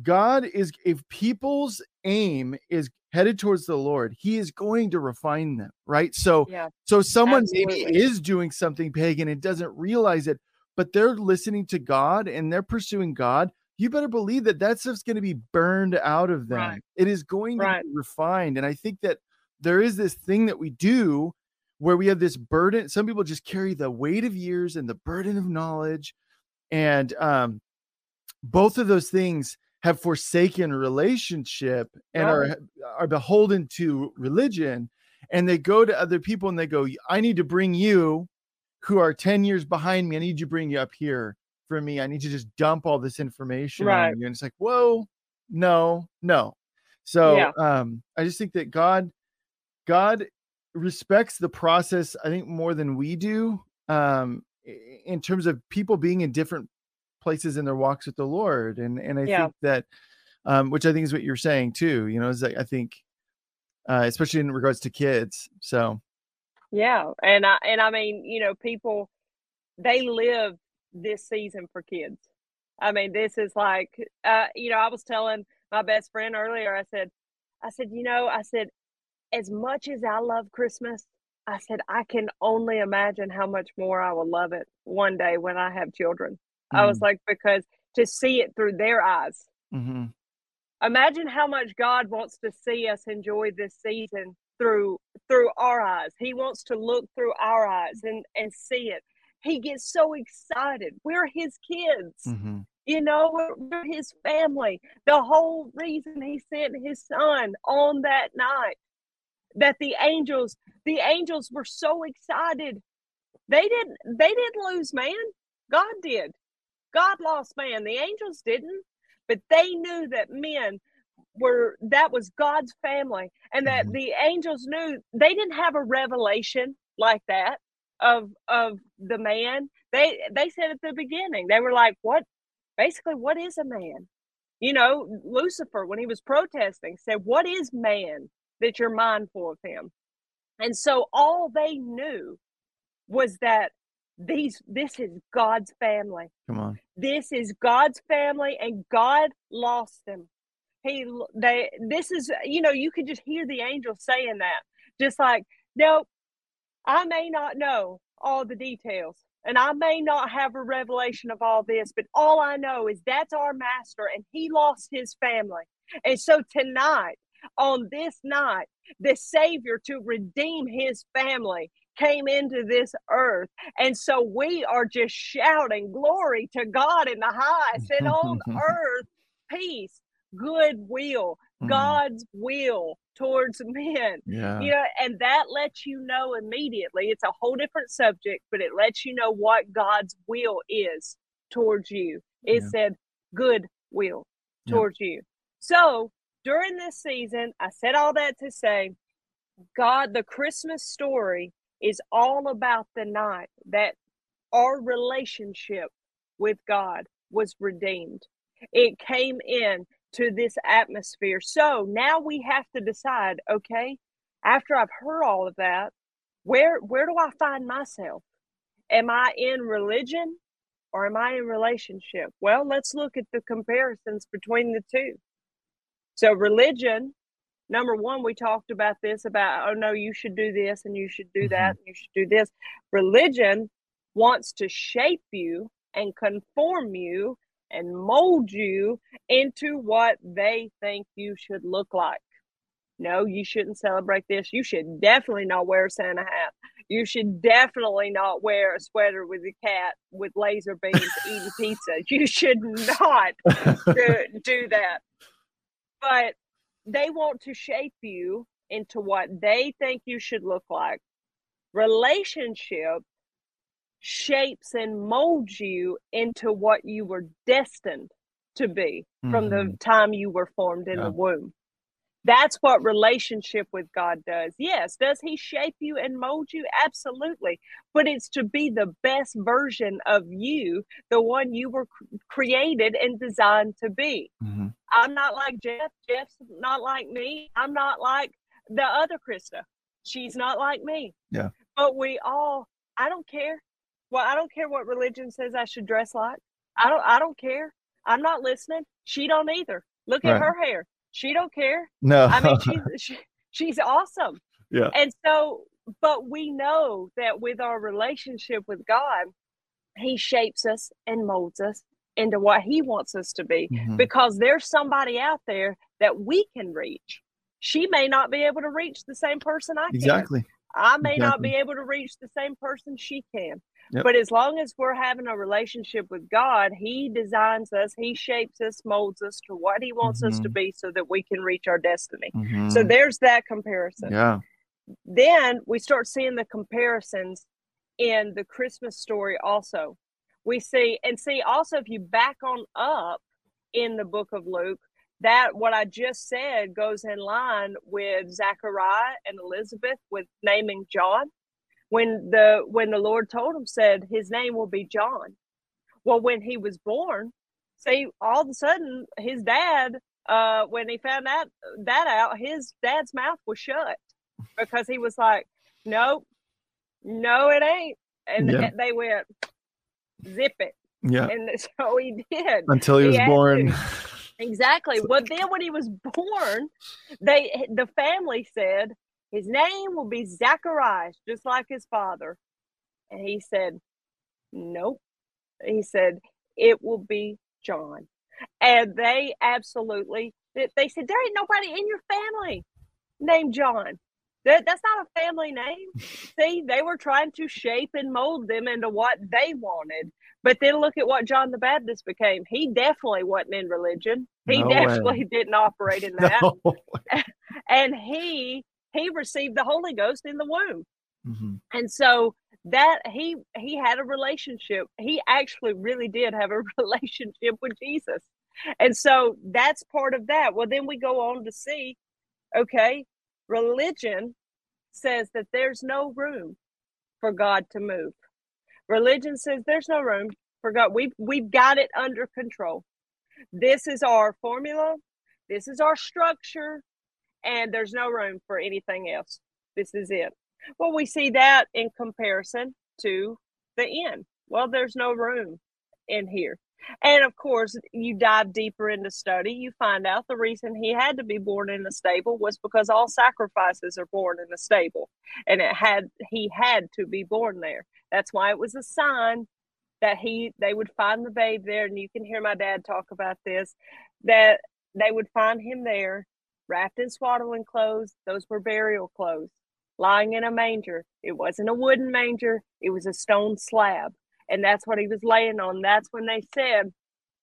God is, if people's aim is headed towards the Lord, He is going to refine them, right? So, yeah, so someone absolutely maybe is doing something pagan and doesn't realize it, but they're listening to God and they're pursuing God. You better believe that stuff's going to be burned out of them. Right. It is going to be refined. And I think that there is this thing that we do where we have this burden. Some people just carry the weight of years and the burden of knowledge. And both of those things have forsaken relationship and are beholden to religion. And they go to other people and they go, I need to bring you who are 10 years behind me. I need you to bring you up here for me. I need to just dump all this information on you. And it's like, whoa, no. So I just think that God respects the process, I think, more than we do. In terms of people being in different places in their walks with the Lord. And I think that, which I think is what you're saying too, you know, is like, I think, especially in regards to kids. So. Yeah. And I mean, you know, people, they live this season for kids. I mean, this is like, you know, I was telling my best friend earlier, I said, you know, I said, as much as I love Christmas, I said, I can only imagine how much more I will love it one day when I have children. Mm-hmm. I was like, because to see it through their eyes, mm-hmm. imagine how much God wants to see us enjoy this season through our eyes. He wants to look through our eyes and see it. He gets so excited. We're his kids, mm-hmm. you know, we're his family. The whole reason he sent his son on that night, that the angels were so excited. They didn't lose man. God did. God lost man. The angels didn't, but they knew that men were, that was God's family, and that mm-hmm. the angels knew. They didn't have a revelation like that of the man. They said at the beginning, they were like, what is a man? You know, Lucifer, when he was protesting, said, what is man that you're mindful of him? And so all they knew was that this is God's family. Come on. This is God's family, and God lost them. This is, you know, you could just hear the angels saying that, just like, nope, I may not know all the details, and I may not have a revelation of all this, but all I know is that's our master, and he lost his family. And so tonight, on this night, the Savior, to redeem his family, came into this earth. And so we are just shouting glory to God in the highest, and on earth peace, goodwill, God's will towards men. Yeah. You know, and that lets you know immediately. It's a whole different subject, but it lets you know what God's will is towards you. It yeah. said good will towards yeah. you. So during this season, I said all that to say, God, the Christmas story is all about the night that our relationship with God was redeemed. It came in to this atmosphere. So now we have to decide, okay, after I've heard all of that, where do I find myself? Am I in religion or am I in relationship? Well, let's look at the comparisons between the two. So religion, number one, we talked about this, about, oh no, you should do this and you should do that and you should do this. Religion wants to shape you and conform you and mold you into what they think you should look like. No, you shouldn't celebrate this. You should definitely not wear a Santa hat. You should definitely not wear a sweater with a cat with laser beams eating pizza. You should not do that. But they want to shape you into what they think you should look like. Relationship shapes and molds you into what you were destined to be from the time you were formed in yeah. the womb. That's what relationship with God does. Yes, does he shape you and mold you? Absolutely. But it's to be the best version of you, the one you were created and designed to be. Mm-hmm. I'm not like Jeff. Jeff's not like me. I'm not like the other Krista. She's not like me. Yeah. But we all, I don't care. Well, I don't care what religion says I should dress like. I don't care. I'm not listening. She don't either. Look right. at her hair. She don't care. No, I mean, she's awesome. Yeah. And so, but we know that with our relationship with God, he shapes us and molds us into what he wants us to be, because there's somebody out there that we can reach. She may not be able to reach the same person I can. Exactly. I may not be able to reach the same person she can. Yep. But as long as we're having a relationship with God, he designs us, he shapes us, molds us to what he wants us to be so that we can reach our destiny. So there's that comparison. Yeah. Then we start seeing the comparisons in the Christmas story also. We see also, if you back on up in the book of Luke, that what I just said goes in line with Zechariah and Elizabeth with naming John. When the Lord told him, said, his name will be John. Well, when he was born, see, all of a sudden, his dad, when he found that out, his dad's mouth was shut, because he was like, nope, no, it ain't. And they went, zip it. Yeah. And so he did. Until he was born. Exactly. Well, then when he was born, the family said, his name will be Zacharias, just like his father. And he said, nope. He said, it will be John. And they absolutely, they said, there ain't nobody in your family named John. That's not a family name. See, they were trying to shape and mold them into what they wanted. But then look at what John the Baptist became. He definitely wasn't in religion. He definitely didn't operate in that. No. And he received the Holy Ghost in the womb. Mm-hmm. And so that he had a relationship. He actually really did have a relationship with Jesus. And so that's part of that. Well, then we go on to see, okay, religion says that there's no room for God to move. Religion says there's no room for God. We've got it under control. This is our formula. This is our structure. And there's no room for anything else. This is it. Well, we see that in comparison to the end. Well, there's no room in here. And of course, you dive deeper into study, you find out the reason he had to be born in a stable was because all sacrifices are born in a stable. And he had to be born there. That's why it was a sign that they would find the babe there. And you can hear my dad talk about this, that they would find him there wrapped in swaddling clothes. Those were burial clothes, lying in a manger. It wasn't a wooden manger. It was a stone slab. And that's what he was laying on. That's when they said,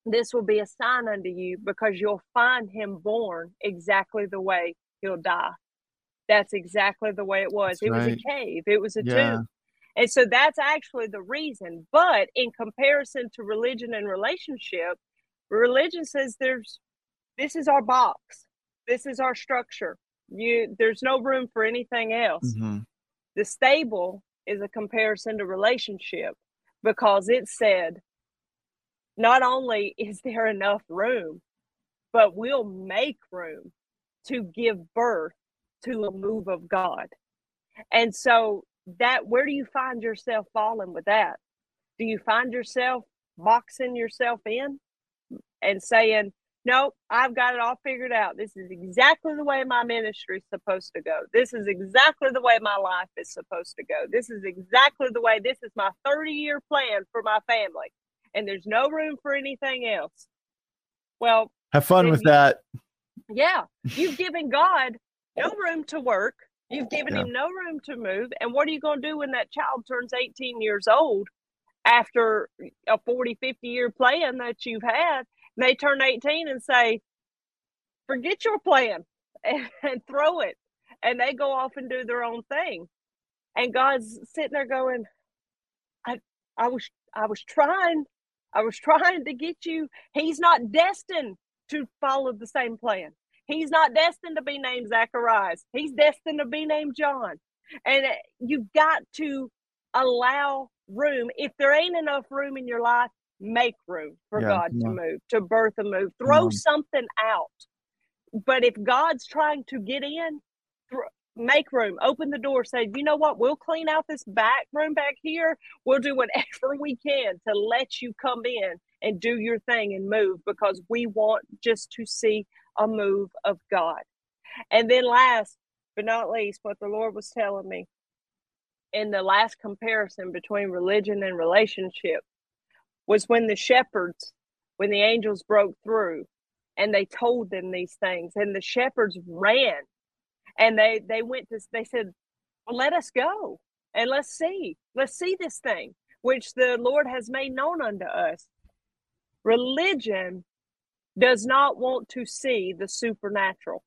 this will be a sign unto you because you'll find him born exactly the way he'll die. That's exactly the way it was. That's right. It was a cave. It was a tomb. And so that's actually the reason. But in comparison to religion and relationship, religion says this is our box. This is our structure. There's no room for anything else. Mm-hmm. The stable is a comparison to relationship. Because it said, not only is there enough room, but we'll make room to give birth to a move of God. And so where do you find yourself falling with that? Do you find yourself boxing yourself in and saying, no, I've got it all figured out. This is exactly the way my ministry is supposed to go. This is exactly the way my life is supposed to go. This is exactly the way. This is my 30-year plan for my family. And there's no room for anything else. Well, have fun with that. Yeah. You've given God no room to work. You've given him no room to move. And what are you going to do when that child turns 18 years old after a 40, 50-year plan that you've had? They turn 18 and say, forget your plan and throw it. And they go off and do their own thing. And God's sitting there going, I was trying to get you. He's not destined to follow the same plan. He's not destined to be named Zacharias. He's destined to be named John. And you've got to allow room. If there ain't enough room in your life, make room for God to move, to birth a move, throw something out. But if God's trying to get in, make room, open the door, say, you know what, we'll clean out this back room back here. We'll do whatever we can to let you come in and do your thing and move because we want just to see a move of God. And then last but not least, what the Lord was telling me in the last comparison between religion and relationship was when the shepherds, when the angels broke through and they told them these things and the shepherds ran and they said, well, let us go and let's see this thing, which the Lord has made known unto us. Religion does not want to see the supernatural.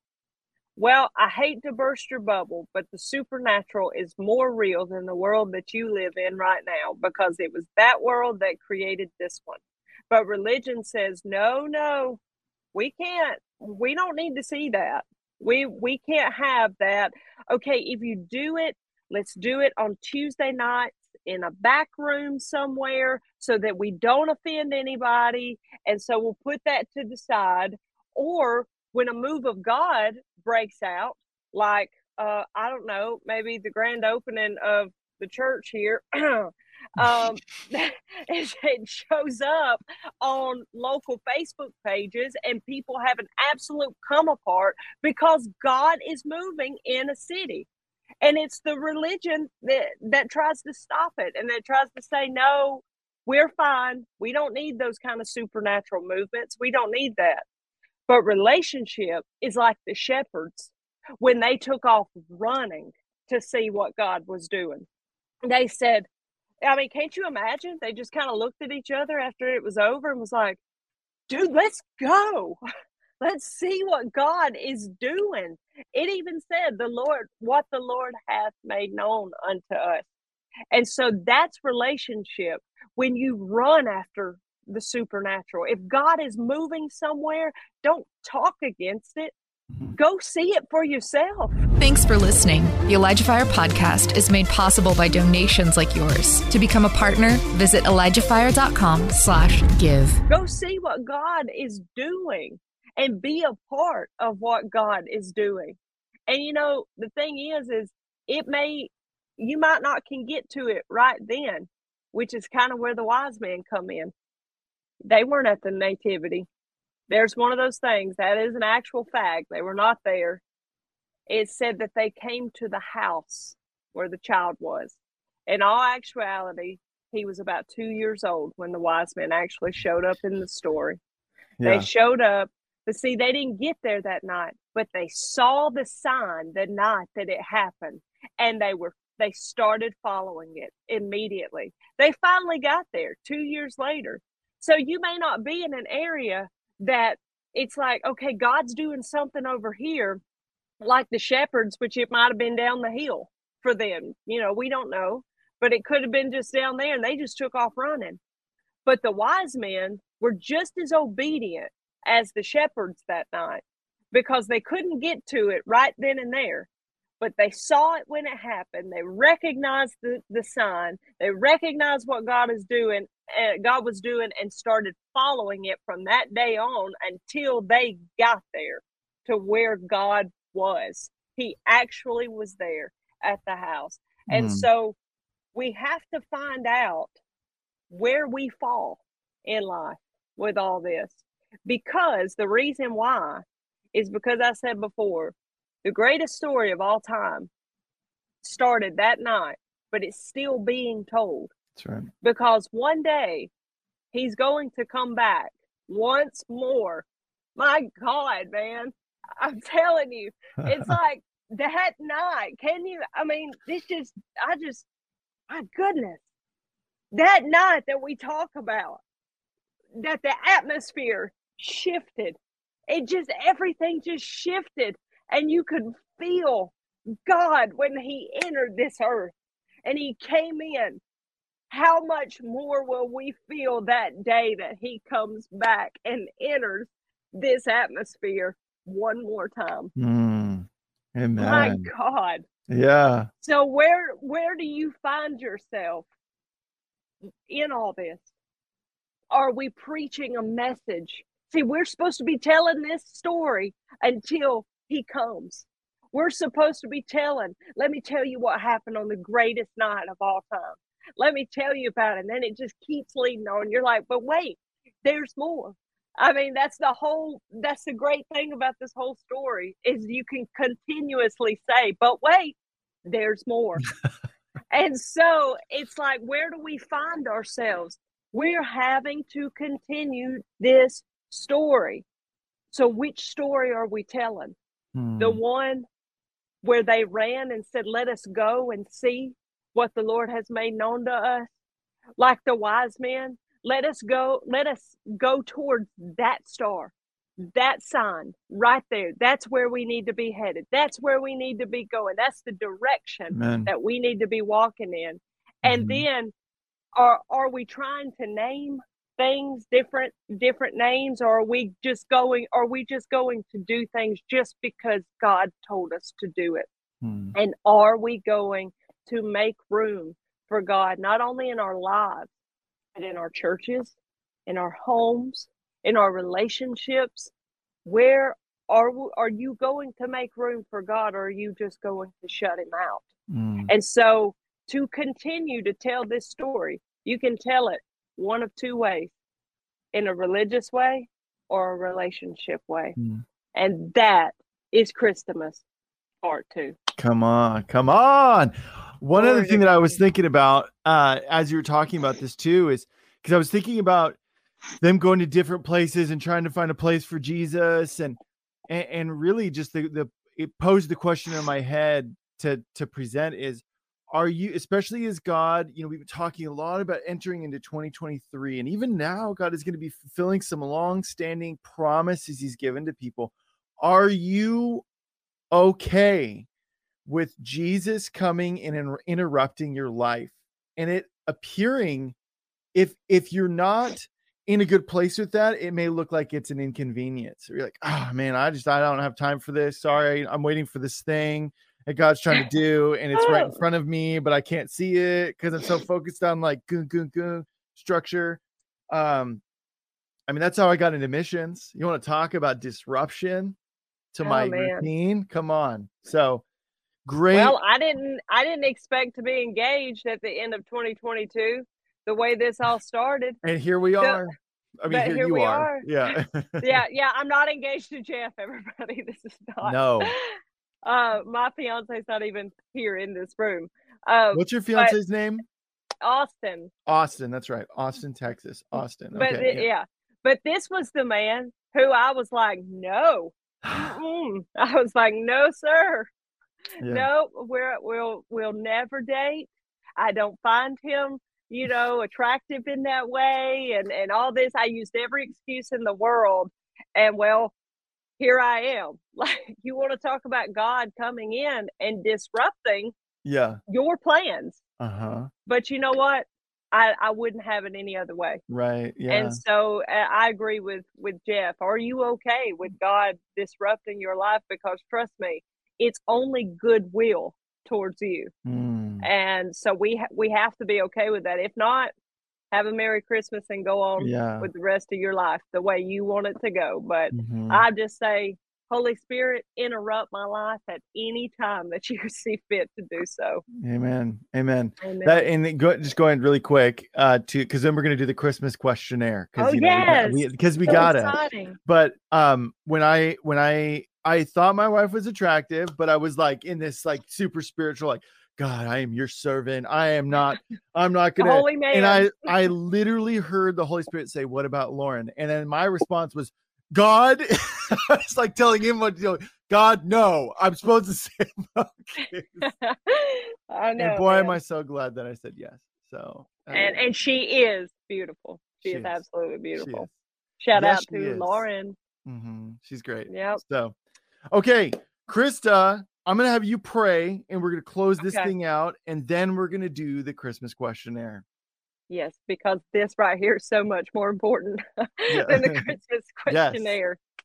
Well, I hate to burst your bubble, but the supernatural is more real than the world that you live in right now because it was that world that created this one. But religion says, no, we can't. We don't need to see that. We can't have that. Okay, if you do it, let's do it on Tuesday nights in a back room somewhere so that we don't offend anybody. And so we'll put that to the side. Or when a move of God breaks out, like, maybe the grand opening of the church here is it shows up on local Facebook pages, and people have an absolute come apart because God is moving in a city. And it's the religion that tries to stop it, and that tries to say, no, we're fine. We don't need those kind of supernatural movements. We don't need that. But relationship is like the shepherds when they took off running to see what God was doing. They said, I mean, can't you imagine? They just kind of looked at each other after it was over and was like, dude, let's go. Let's see what God is doing. It even said what the Lord hath made known unto us. And so that's relationship. When you run after the supernatural, if God is moving somewhere, don't talk against it. Go see it for yourself. Thanks for listening. The Elijah Fire podcast is made possible by donations like yours. To become a partner, visit ElijahFire.com/give. Go see what God is doing and be a part of what God is doing. And you know, the thing is you might not can get to it right then, which is kind of where the wise men come in. They weren't at the nativity. There's one of those things. That is an actual fact. They were not there. It said that they came to the house where the child was. In all actuality, he was about 2 years old when the wise men actually showed up in the story. Yeah. They showed up, but see, they didn't get there that night, but they saw the sign the night that it happened, and they started following it immediately. They finally got there 2 years later. So you may not be in an area that it's like, okay, God's doing something over here, like the shepherds, which it might have been down the hill for them. You know, we don't know, but it could have been just down there, and they just took off running. But the wise men were just as obedient as the shepherds that night, because they couldn't get to it right then and there, but they saw it when it happened. They recognized the sign. They recognized what God was doing, and started following it from that day on until they got there to where God was. He actually was there at the house. Mm-hmm. And so we have to find out where we fall in life with all this, because the reason why is because I said before, the greatest story of all time started that night, but it's still being told. That's right. Because one day he's going to come back once more. My God, man, I'm telling you, it's like that night. My goodness, that night that we talk about, that the atmosphere shifted. Everything just shifted. And you could feel God when he entered this earth and he came in. How much more will we feel that day that he comes back and enters this atmosphere one more time? Amen. My God. Yeah. So where do you find yourself in all this? Are we preaching a message? See, we're supposed to be telling this story until he comes. We're supposed to be telling, let me tell you what happened on the greatest night of all time. Let me tell you about it. And then it just keeps leading on. You're like, but wait, there's more. I mean, that's the great thing about this whole story, is you can continuously say, but wait, there's more. And so it's like, where do we find ourselves? We're having to continue this story. So which story are we telling? The one where they ran and said, let us go and see what the Lord has made known to us, like the wise men. Let us go towards that star, that sign right there. That's where we need to be headed. That's where we need to be going. That's the direction that we need to be walking in. And then are we trying to name things different names, or are we just going to do things just because God told us to do it? And are we going to make room for God, not only in our lives, but in our churches, in our homes, in our relationships? Where are you going to make room for God, or are you just going to shut him out? And so to continue to tell this story. You can tell it one of two ways, in a religious way or a relationship way. Mm. And that is Christmas part two. Come on, come on. One other thing that I was thinking about as you were talking about this too is, because I was thinking about them going to different places and trying to find a place for Jesus, and really just the it posed the question in my head to present is, are you, especially as God, you know, we've been talking a lot about entering into 2023, and even now God is going to be fulfilling some long-standing promises he's given to people. Are you okay with Jesus coming and interrupting your life and it appearing? If you're not in a good place with that, it may look like it's an inconvenience. You're like, oh man, I don't have time for this. Sorry, I'm waiting for this thing that God's trying to do, and it's right in front of me, but I can't see it because I'm so focused on like structure. I mean, that's how I got into missions. You want to talk about disruption to routine? Come on. So great. Well, I didn't expect to be engaged at the end of 2022. The way this all started. And here we are. I mean, here you are. Yeah. Yeah. I'm not engaged to Jeff, everybody. This is not. No. My fiance's not even here in this room. What's your fiance's name? Austin. Austin. That's right. Austin, Texas. Austin. Okay, but but this was the man who I was like, no. I was like, no, sir. Yeah. No, we'll never date. I don't find him, you know, attractive in that way, and all this. I used every excuse in the world, and well, here I am. Like, you want to talk about God coming in and disrupting your plans. But you know what? I wouldn't have it any other way. Right. Yeah. And so I agree with Jeff. Are you okay with God disrupting your life? Because trust me, it's only goodwill towards you. And so we have to be okay with that. If not, have a Merry Christmas and go on with the rest of your life the way you want it to go. But I just say, Holy Spirit, interrupt my life at any time that you see fit to do so. Amen. That, and just going really quick to, because then we're going to do the Christmas questionnaire. Because we got it. But when I thought my wife was attractive, but I was like in this like super spiritual like, God, I am your servant. I'm not going to. Holy man. And I literally heard the Holy Spirit say, what about Lauren? And then my response was, God. I was like telling him what to do. God, no, I'm supposed to say no. I know. And boy, man, am I so glad that I said yes. So. And she is beautiful. She is absolutely beautiful. Shout out to Lauren. She's great. Yep. So, okay, Krista, I'm going to have you pray, and we're going to close this thing out, and then we're going to do the Christmas questionnaire. Yes, because this right here is so much more important than the Christmas questionnaire. Yes.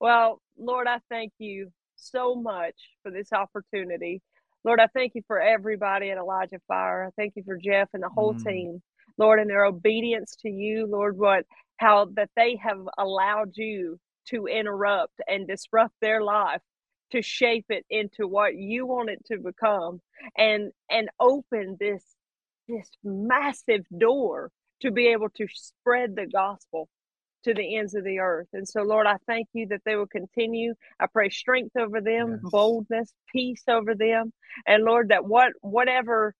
Well, Lord, I thank you so much for this opportunity. Lord, I thank you for everybody at Elijah Fire. I thank you for Jeff and the whole team, Lord, and their obedience to you, Lord, how that they have allowed you to interrupt and disrupt their life, to shape it into what you want it to become, and open this massive door to be able to spread the gospel to the ends of the earth. And so, Lord, I thank you that they will continue. I pray strength over them, boldness, peace over them. And Lord, that whatever,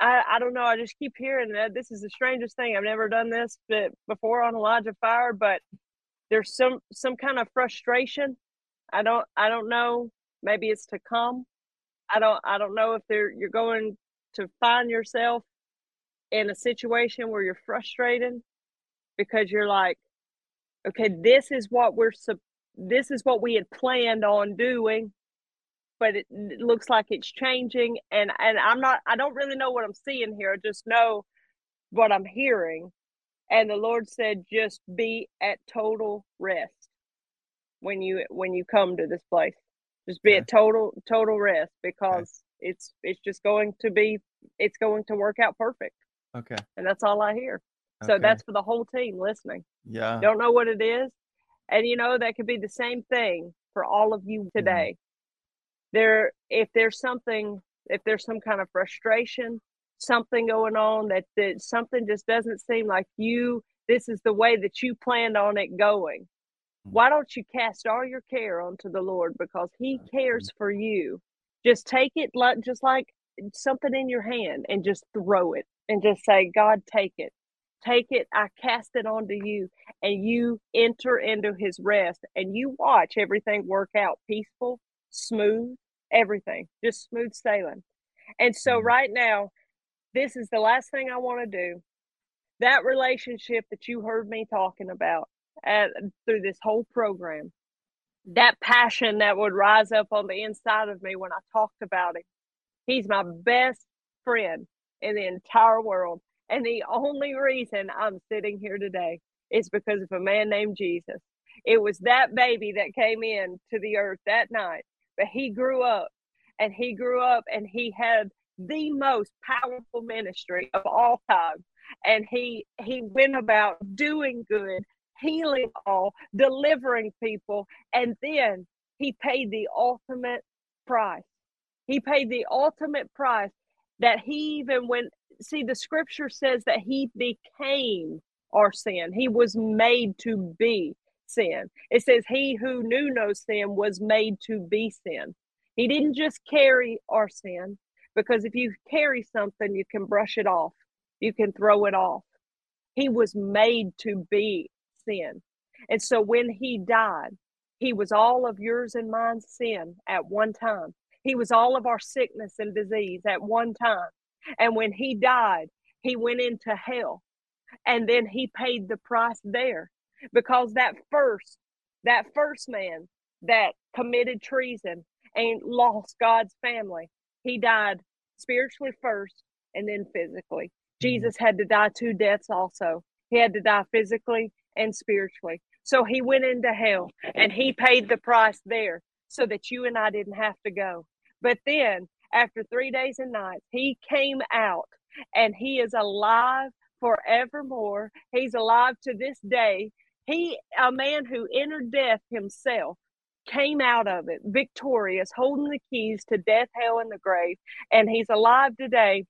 I don't know, I just keep hearing that this is the strangest thing. I've never done this before on Elijah Fire, but there's some kind of frustration. I don't know. Maybe it's to come. I don't know if you're going to find yourself in a situation where you're frustrated because you're like, okay, this is what we had planned on doing, but it looks like it's changing, and I don't really know what I'm seeing here. I just know what I'm hearing. And the Lord said, just be at total rest. When you come to this place, just be at total rest, because it's just going to be, it's going to work out perfect. Okay. And that's all I hear. Okay. So that's for the whole team listening. Yeah. Don't know what it is. And you know, that could be the same thing for all of you today. If there's something if there's some kind of frustration, something going on, that something just doesn't seem like this is the way that you planned on it going. Why don't you cast all your care onto the Lord, because he cares for you. Just take it like something in your hand and just throw it and just say, God, take it. Take it. I cast it onto you, and you enter into his rest, and you watch everything work out peaceful, smooth, everything, just smooth sailing. And so right now, this is the last thing I want to do. That relationship that you heard me talking about through this whole program, that passion that would rise up on the inside of me when I talked about him. He's my best friend in the entire world. And the only reason I'm sitting here today is because of a man named Jesus. It was that baby that came in to the earth that night, but he grew up and he had the most powerful ministry of all time. And he went about doing good, healing all, delivering people. And then he paid the ultimate price. He paid the ultimate price that he even went. See, the scripture says that he became our sin. He was made to be sin. It says he who knew no sin was made to be sin. He didn't just carry our sin, because if you carry something, you can brush it off. You can throw it off. He was made to be sin. And so when he died, he was all of yours and mine sin at one time. He was all of our sickness and disease at one time. And when he died, he went into hell, and then he paid the price there, because that first man that committed treason and lost God's family, he died spiritually first and then physically. Jesus had to die two deaths also. He had to die physically and spiritually. So he went into hell and he paid the price there so that you and I didn't have to go. But then after 3 days and nights, he came out, and he is alive forevermore. He's alive to this day. He, a man who entered death himself, came out of it victorious, holding the keys to death, hell, and the grave. And he's alive today.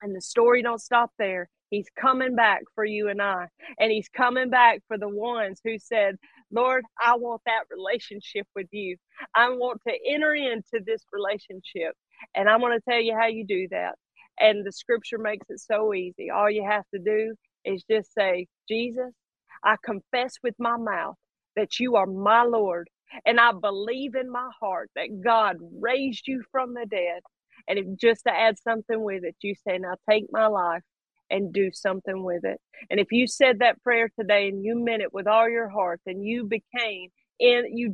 And the story don't stop there. He's coming back for you and I. And he's coming back for the ones who said, Lord, I want that relationship with you. I want to enter into this relationship. And I'm going to tell you how you do that. And the scripture makes it so easy. All you have to do is just say, Jesus, I confess with my mouth that you are my Lord. And I believe in my heart that God raised you from the dead. And if, just to add something with it, you say, now take my life and do something with it. And if you said that prayer today and you meant it with all your heart, then you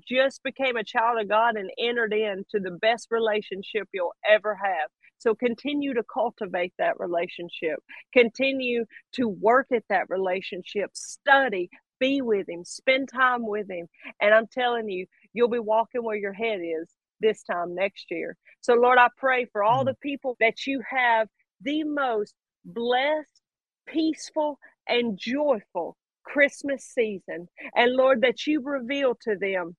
just became a child of God and entered into the best relationship you'll ever have. So continue to cultivate that relationship. Continue to work at that relationship. Study, be with him, spend time with him. And I'm telling you, you'll be walking where your head is this time next year. So Lord, I pray for all the people that you have the most blessed, peaceful, and joyful Christmas season, and Lord, that you reveal to them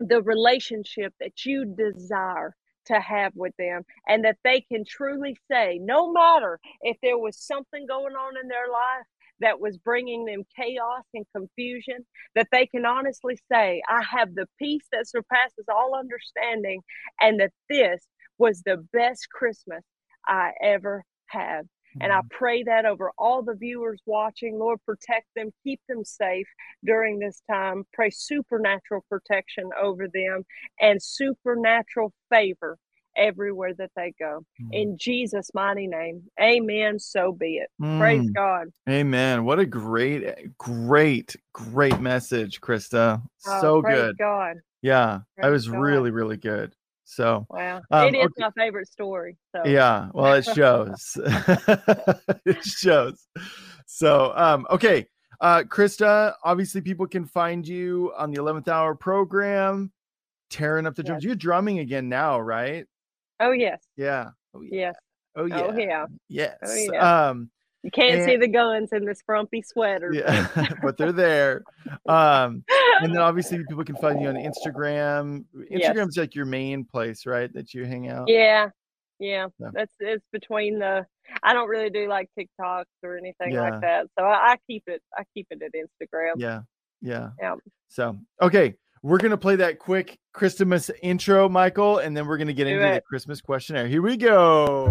the relationship that you desire to have with them, and that they can truly say, no matter if there was something going on in their life that was bringing them chaos and confusion, that they can honestly say, I have the peace that surpasses all understanding, and that this was the best Christmas I ever had. And I pray that over all the viewers watching. Lord, protect them, keep them safe during this time. Pray supernatural protection over them and supernatural favor everywhere that they go. In Jesus' mighty name, amen, so be it. Praise God. Amen. What a great message, Krista. So praise good. God. Yeah, praise I was God. Really, really good. So wow, it is my favorite story. So yeah, well, it shows. It shows. So okay, Krista, obviously people can find you on the 11th Hour Program, tearing up the drums. Yes. You're drumming again now, right? Oh yes. Yeah. Oh yeah. Yes. Oh yeah. Oh yeah. Yes. Oh, yeah. You can't see the guns in this frumpy sweater. Yeah, but they're there. And then obviously people can find you on Instagram. Instagram's like your main place, right? That you hang out. Yeah. Yeah, so it's between the, I don't really do like TikToks or anything like that. So I keep it at Instagram. Yeah. So, okay. We're going to play that quick Christmas intro, Michael, and then we're going to get into the Christmas questionnaire. Here we go.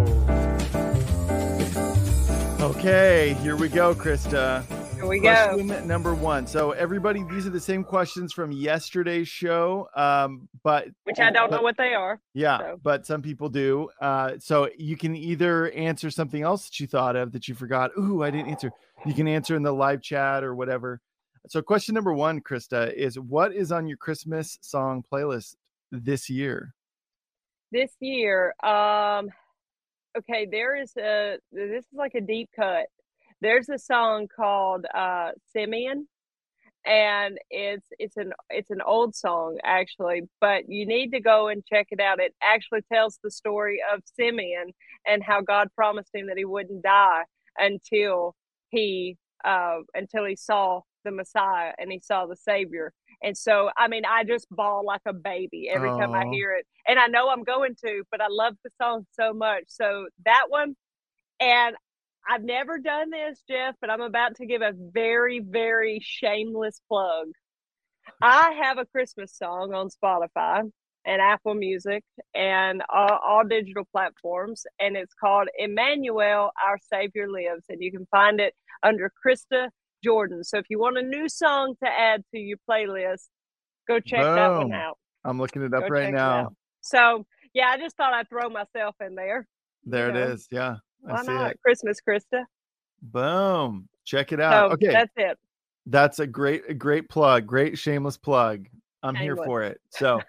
Okay. Here we go, Krista. Here we go. Question number one. So everybody, these are the same questions from yesterday's show, but I don't know what they are. Yeah, so. But some people do. So you can either answer something else that you thought of that you forgot. Ooh, I didn't answer. You can answer in the live chat or whatever. So question number one, Krista, is what is on your Christmas song playlist this year? This year, okay, this is like a deep cut. There's a song called Simeon, and it's an old song actually, but you need to go and check it out. It actually tells the story of Simeon and how God promised him that he wouldn't die until he saw the Messiah and he saw the Savior. And so, I mean, I just bawl like a baby every time I hear it, and I know I'm going to, but I love the song so much. So that one, and I've never done this, Jeff, but I'm about to give a very, very shameless plug. I have a Christmas song on Spotify and Apple Music and all digital platforms, and it's called Emmanuel, Our Savior Lives, and you can find it under Krista Jordan. So if you want a new song to add to your playlist, go check that one out. I'm looking it up right now. So, yeah, I just thought I'd throw myself in there. There it is, yeah. Why not? Christmas, Krista. Boom. Check it out. So, okay. That's it. That's a great plug. Great shameless plug. I'm here for it. So,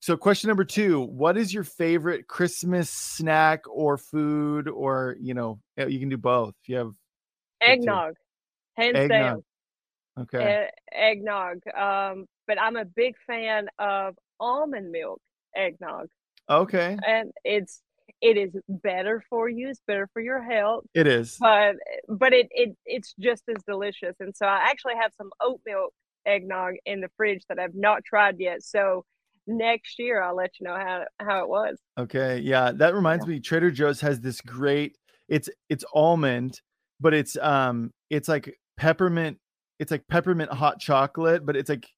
so question number two, what is your favorite Christmas snack or food, or, you can do both. If you have eggnog, hands down. Okay. Eggnog. But I'm a big fan of almond milk eggnog. Okay. And it is better for you. It's better for your health. It is. But it's just as delicious. And so I actually have some oat milk eggnog in the fridge that I've not tried yet. So next year I'll let you know how it was. Okay. Yeah. That reminds me, Trader Joe's has this great, it's almond, but it's like peppermint hot chocolate, but it's like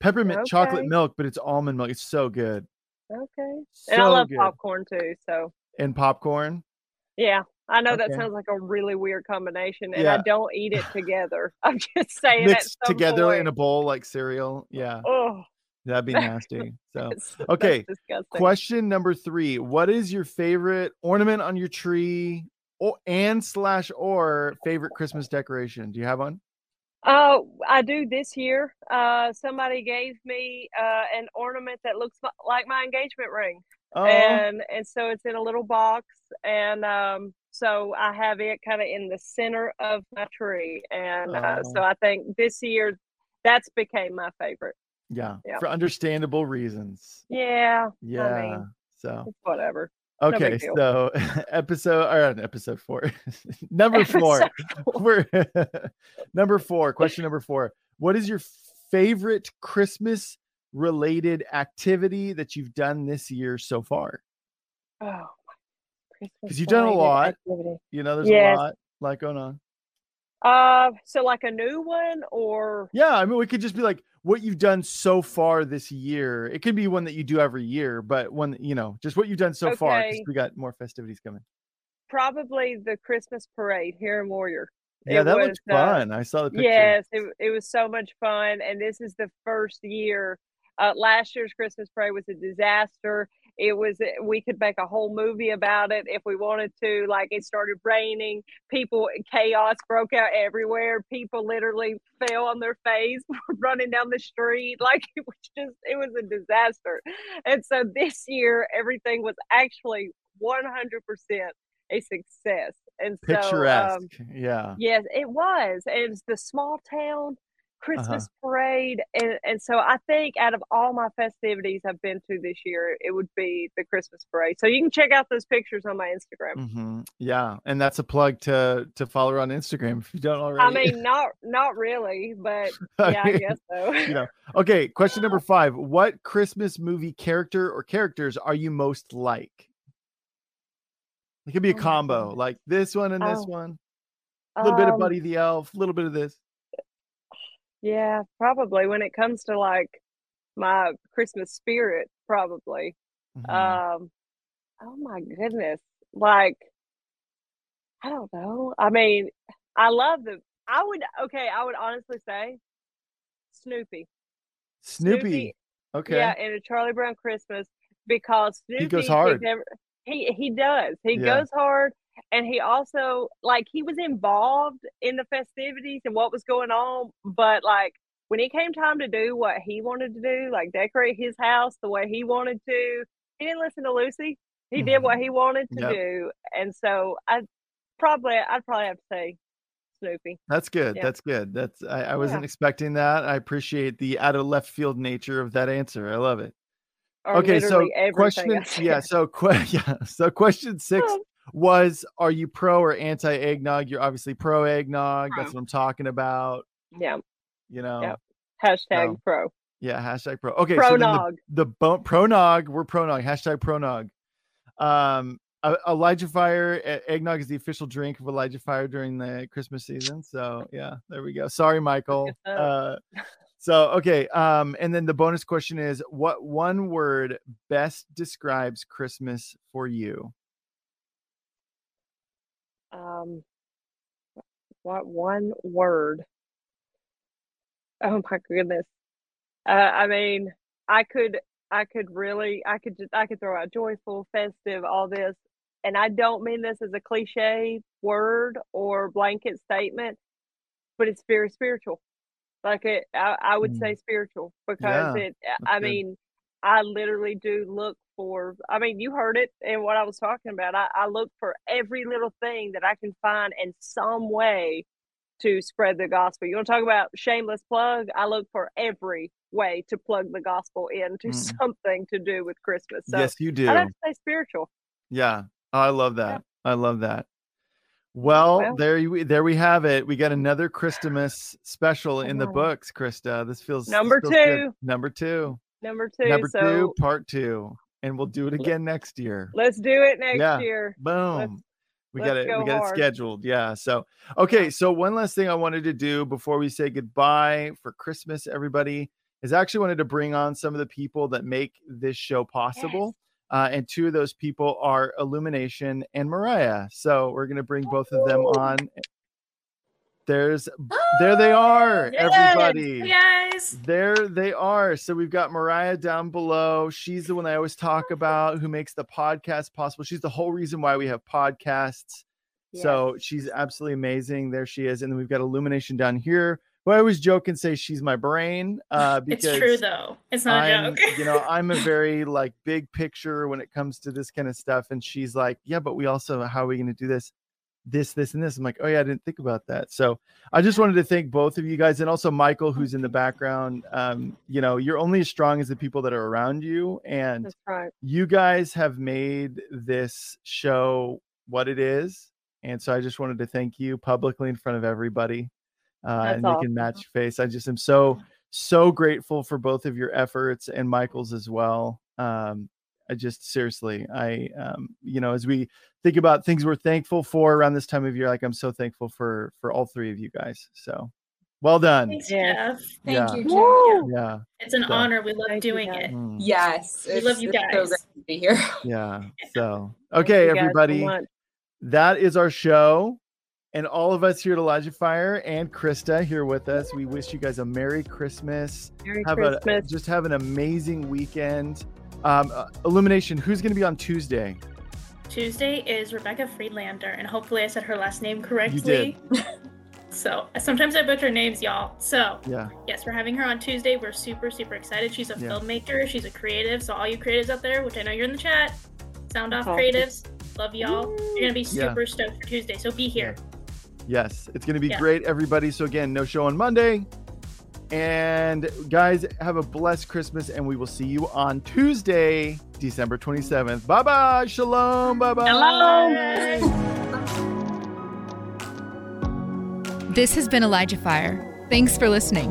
peppermint chocolate milk, but it's almond milk. It's so good. Okay. So and I love popcorn too. So. And popcorn? Yeah. I know that sounds like a really weird combination, and I don't eat it together. I'm just saying mixed together in a bowl like cereal. Yeah. Oh. That'd be nasty. So, okay. Question number three. What is your favorite ornament on your tree or favorite Christmas decoration? Do you have one? I do this year. Somebody gave me an ornament that looks like my engagement ring. Oh. And so it's in a little box, and so I have it kind of in the center of my tree, and so I think this year that's became my favorite. Yeah. For understandable reasons. Yeah. I mean, so it's whatever. Okay, so question number four. What is your favorite Christmas related activity that you've done this year so far? Oh, because you've done a lot. Activity. There's a lot going on. So like a new one, or I mean, we could just be like what you've done so far this year. It could be one that you do every year, but one, just what you've done so far, because we got more festivities coming. Probably the Christmas parade here in Warrior. Yeah, that was fun. I saw the picture. Yes, it was so much fun, and this is the first year. Last year's Christmas parade was a disaster. We could make a whole movie about it if we wanted to. Like, it started raining, chaos broke out everywhere. People literally fell on their face running down the street. Like, it was a disaster. And so this year, everything was actually 100% a success. And so, picturesque. Yes, it was. It was the small town Christmas parade, and so I think out of all my festivities I've been to this year, it would be the Christmas parade. So you can check out those pictures on my Instagram. And that's a plug to follow her on Instagram if you don't already. I mean, not really, but yeah, I guess so. Okay, question number five. What Christmas movie character or characters are you most like? It could be a combo, like this one and this one. A little bit of Buddy the Elf, a little bit of this. Yeah, probably when it comes to like my Christmas spirit, probably. Mm-hmm. Oh my goodness. Like, I don't know. I mean, I love them. I would honestly say Snoopy. Okay. Yeah, and a Charlie Brown Christmas, because Snoopy, he goes hard. He does. He goes hard, and he also, like, he was involved in the festivities and what was going on, but like when it came time to do what he wanted to do, like decorate his house the way he wanted to, he didn't listen to Lucy. He did what he wanted to do. And so I'd probably have to say Snoopy. That's good. Yeah. That's good. I wasn't expecting that. I appreciate the out of left field nature of that answer. I love it. Okay, so question 6 was, are you pro or anti eggnog? You're obviously pro eggnog. That's what I'm talking about. Yeah. You know. Yeah. Hashtag pro. Yeah, hashtag pro. Okay, pro nog. So the pro nog, we're pro nog. Hashtag pro nog. Elijah Fire, eggnog is the official drink of Elijah Fire during the Christmas season. So yeah, there we go. Sorry, Michael. So, okay. And then the bonus question is, what one word best describes Christmas for you? What one word? Oh my goodness. I mean, I could throw out joyful, festive, all this. And I don't mean this as a cliche word or blanket statement, but it's very spiritual. Like it, I would say spiritual, because mean, I literally do look for, I mean, you heard it in what I was talking about. I look for every little thing that I can find in some way to spread the gospel. You want to talk about shameless plug? I look for every way to plug the gospel into something to do with Christmas. So yes, you do. I have to say spiritual. Yeah. I love that. Yeah. I love that. Well, there we have it. We got another Christmas special in the books, Krista. This feels good. Number two, part 2. And we'll do it again next year. Let's do it next year. Boom. We got it scheduled. Yeah. So, okay. So one last thing I wanted to do before we say goodbye for Christmas, everybody, is I actually wanted to bring on some of the people that make this show possible. Yes. And 2 of those people are Illumination and Mariah. So we're going to bring both of them on. There they are, everybody. Hey guys. There they are. So we've got Mariah down below. She's the one I always talk about, who makes the podcast possible. She's the whole reason why we have podcasts. Yes. So she's absolutely amazing. There she is. And then we've got Illumination down here. Well, I always joke and say she's my brain. Because it's true, though. It's not a joke. I'm a very like big picture when it comes to this kind of stuff. And she's like, yeah, but we also, how are we going to do this, and this? I'm like, oh, yeah, I didn't think about that. So I just wanted to thank both of you guys, and also Michael, who's in the background. You're only as strong as the people that are around you. And that's right. You guys have made this show what it is. And so I just wanted to thank you publicly in front of everybody. And awesome. You can match face. I just am so grateful for both of your efforts, and Michael's as well. I just seriously, as we think about things we're thankful for around this time of year, like I'm so thankful for all 3 of you guys. So well done. Thanks, Jeff. Thank you, Jeff. Yeah. It's an honor. We love doing it. Yes. We love you guys. So great to be here. Yeah. So, okay, everybody, that is our show. And all of us here at Elijah Fire and Krista here with us, we wish you guys a Merry Christmas. Just have an amazing weekend. Illumination, who's going to be on Tuesday? Tuesday is Rebecca Friedlander, and hopefully I said her last name correctly. You did. So sometimes I butcher names, y'all. So yes, we're having her on Tuesday. We're super, super excited. She's a filmmaker. She's a creative. So all you creatives out there, which I know you're in the chat, sound off creatives. Love y'all. You're going to be super stoked for Tuesday. So be here. Yes, it's going to be great, everybody. So again, no show on Monday. And guys, have a blessed Christmas, and we will see you on Tuesday, December 27th. Bye-bye. Shalom. Bye-bye. Shalom. This has been Elijah Fire. Thanks for listening.